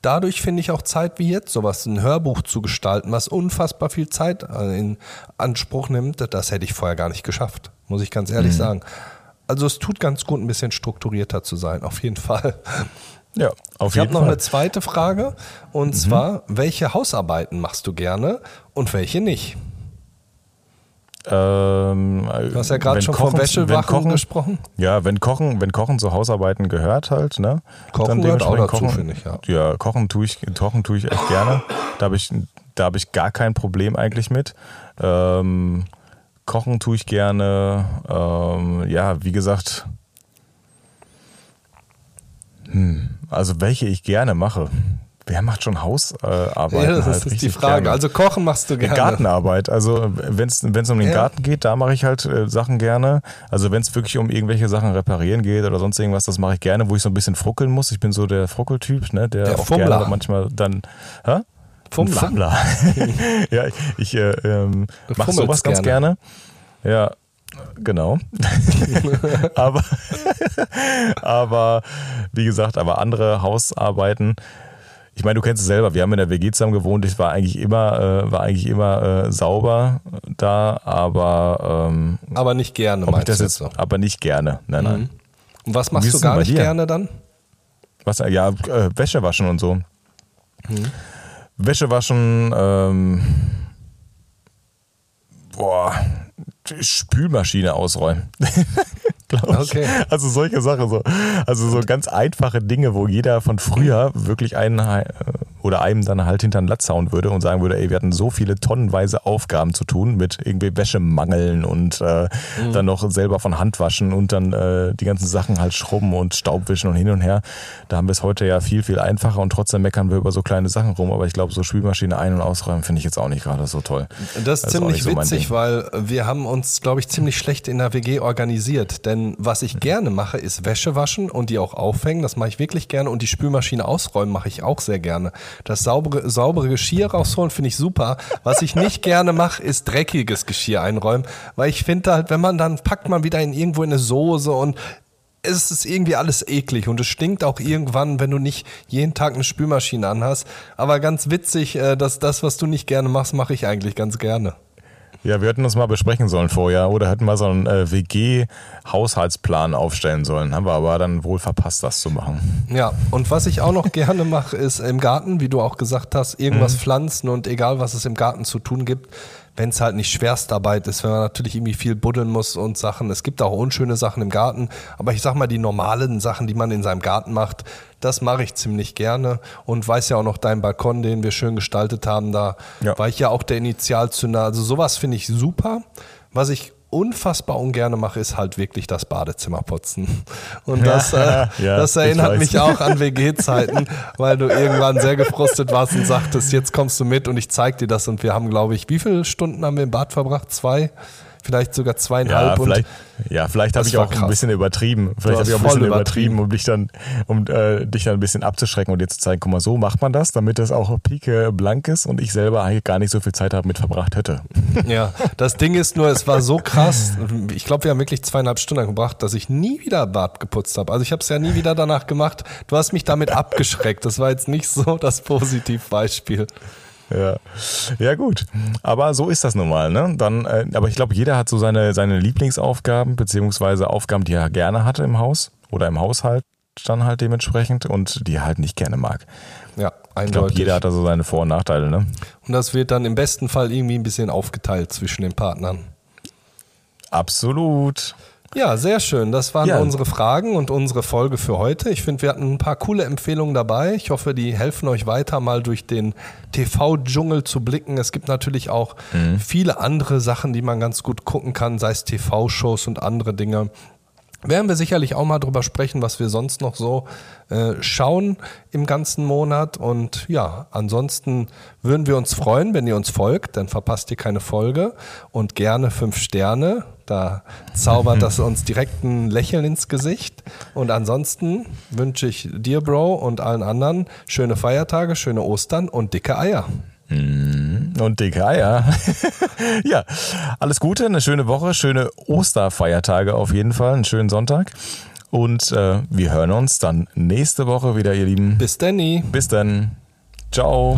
dadurch finde ich auch Zeit wie jetzt, sowas, ein Hörbuch zu gestalten, was unfassbar viel Zeit in Anspruch nimmt. Das hätte ich vorher gar nicht geschafft, muss ich ganz ehrlich mhm. sagen. Also es tut ganz gut, ein bisschen strukturierter zu sein, auf jeden Fall. Ja, auf jeden Fall. Ich habe noch eine zweite Frage und mhm. zwar, welche Hausarbeiten machst du gerne und welche nicht? Ähm, du hast ja gerade schon von Wäschewachen gesprochen. Ja, wenn Kochen, wenn Kochen zu Hausarbeiten gehört halt, ne? Kochen gehört auch dazu, finde ich, ja. Ja, Kochen tue ich, Kochen tue ich echt gerne. Da habe ich, da habe ich gar kein Problem eigentlich mit. Ähm, Kochen tue ich gerne. Ähm, ja, wie gesagt. Hm, also welche ich gerne mache. Wer macht schon Hausarbeiten? Äh, ja, das halt ist die Frage. Gerne. Also Kochen machst du gerne. Gartenarbeit. Also wenn es um den ja. Garten geht, da mache ich halt äh, Sachen gerne. Also wenn es wirklich um irgendwelche Sachen reparieren geht oder sonst irgendwas, das mache ich gerne, wo ich so ein bisschen fruckeln muss. Ich bin so der Fruckeltyp, ne, der, der auch Fummler. Gerne manchmal dann... Hä? Fummler. Fummler. ja, ich, ich äh, ähm, mache sowas gerne. ganz gerne. Ja, genau. aber, aber wie gesagt, aber andere Hausarbeiten... Ich meine, du kennst es selber, wir haben in der W G zusammen gewohnt, ich war eigentlich immer, äh, war eigentlich immer äh, sauber da, aber... Ähm, aber nicht gerne, meinst du jetzt? So. Aber nicht gerne, nein, nein. Mhm. Und was machst du gar nicht gerne dann? Was, ja, äh, Wäsche waschen und so. Mhm. Wäsche waschen, ähm, boah, Spülmaschine ausräumen. Okay. Also solche Sachen, so. Also so ganz einfache Dinge, wo jeder von früher wirklich einen oder einem dann halt hinter den Latz hauen würde und sagen würde, ey, wir hatten so viele tonnenweise Aufgaben zu tun mit irgendwie Wäschemangeln und äh, mhm. dann noch selber von Hand waschen und dann äh, die ganzen Sachen halt schrubben und Staubwischen und hin und her. Da haben wir es heute ja viel, viel einfacher und trotzdem meckern wir über so kleine Sachen rum, aber ich glaube, so Spülmaschine ein- und ausräumen finde ich jetzt auch nicht gerade so toll. Das ist ziemlich witzig, weil wir haben uns, glaube ich, ziemlich schlecht in der W G organisiert, denn was ich gerne mache, ist Wäsche waschen und die auch aufhängen. Das mache ich wirklich gerne. Und die Spülmaschine ausräumen mache ich auch sehr gerne. Das saubere, saubere Geschirr rausholen finde ich super. Was ich nicht gerne mache, ist dreckiges Geschirr einräumen. Weil ich finde halt, wenn man dann packt man wieder in irgendwo in eine Soße und es ist irgendwie alles eklig und es stinkt auch irgendwann, wenn du nicht jeden Tag eine Spülmaschine anhast. Aber ganz witzig, dass das, was du nicht gerne machst, mache ich eigentlich ganz gerne. Ja, wir hätten uns mal besprechen sollen vorher oder hätten mal so einen äh, W G-Haushaltsplan aufstellen sollen. Haben wir aber dann wohl verpasst, das zu machen. Ja, und was ich auch noch gerne mache, ist im Garten, wie du auch gesagt hast, irgendwas mhm. pflanzen und egal, was es im Garten zu tun gibt, wenn es halt nicht Schwerstarbeit ist, wenn man natürlich irgendwie viel buddeln muss und Sachen. Es gibt auch unschöne Sachen im Garten, aber ich sag mal, die normalen Sachen, die man in seinem Garten macht, das mache ich ziemlich gerne und weiß ja auch noch deinen Balkon, den wir schön gestaltet haben, da ja. war ich ja auch der Initialzünder. Also sowas finde ich super. Was ich unfassbar ungerne mache, ist halt wirklich das Badezimmer putzen. Und das, ja, äh, ja, das erinnert mich auch an W G-Zeiten, weil du irgendwann sehr gefrustet warst und sagtest, jetzt kommst du mit und ich zeig dir das. Und wir haben, glaube ich, wie viele Stunden haben wir im Bad verbracht? Zwei? Vielleicht sogar zweieinhalb. Ja, vielleicht, ja, vielleicht habe ich auch krass. ein bisschen übertrieben. Vielleicht habe ich auch ein bisschen übertrieben, übertrieben, um dich dann, um äh, dich dann ein bisschen abzuschrecken und dir zu zeigen, guck mal, so macht man das, damit das auch pikeblank ist und ich selber eigentlich gar nicht so viel Zeit damit verbracht hätte. Ja, das Ding ist nur, es war so krass. Ich glaube, wir haben wirklich zweieinhalb Stunden gebracht, dass ich nie wieder Bad geputzt habe. Also ich habe es ja nie wieder danach gemacht. Du hast mich damit abgeschreckt. Das war jetzt nicht so das Positivbeispiel. Ja. ja gut, aber so ist das nun mal, ne? Dann, äh, aber ich glaube, jeder hat so seine, seine Lieblingsaufgaben beziehungsweise Aufgaben, die er gerne hatte im Haus oder im Haushalt. dann halt dementsprechend und die halt nicht gerne mag. Ja, eindeutig. Ich glaube, jeder hat da so seine Vor- und Nachteile, ne? Und das wird dann im besten Fall irgendwie ein bisschen aufgeteilt zwischen den Partnern. Absolut. Ja, sehr schön. Das waren ja. unsere Fragen und unsere Folge für heute. Ich finde, wir hatten ein paar coole Empfehlungen dabei. Ich hoffe, die helfen euch weiter, mal durch den T V-Dschungel zu blicken. Es gibt natürlich auch mhm. viele andere Sachen, die man ganz gut gucken kann, sei es T V-Shows und andere Dinge. Werden wir sicherlich auch mal drüber sprechen, was wir sonst noch so äh, schauen im ganzen Monat. Und ja, ansonsten würden wir uns freuen, wenn ihr uns folgt, dann verpasst ihr keine Folge. Und gerne fünf Sterne, da zaubert das uns direkt ein Lächeln ins Gesicht. Und ansonsten wünsche ich dir, Bro, und allen anderen schöne Feiertage, schöne Ostern und dicke Eier. Und dicke Eier. Ja, alles Gute, eine schöne Woche, schöne Osterfeiertage auf jeden Fall, einen schönen Sonntag. Und äh, wir hören uns dann nächste Woche wieder, ihr Lieben. Bis dann. Bis dann. Ciao.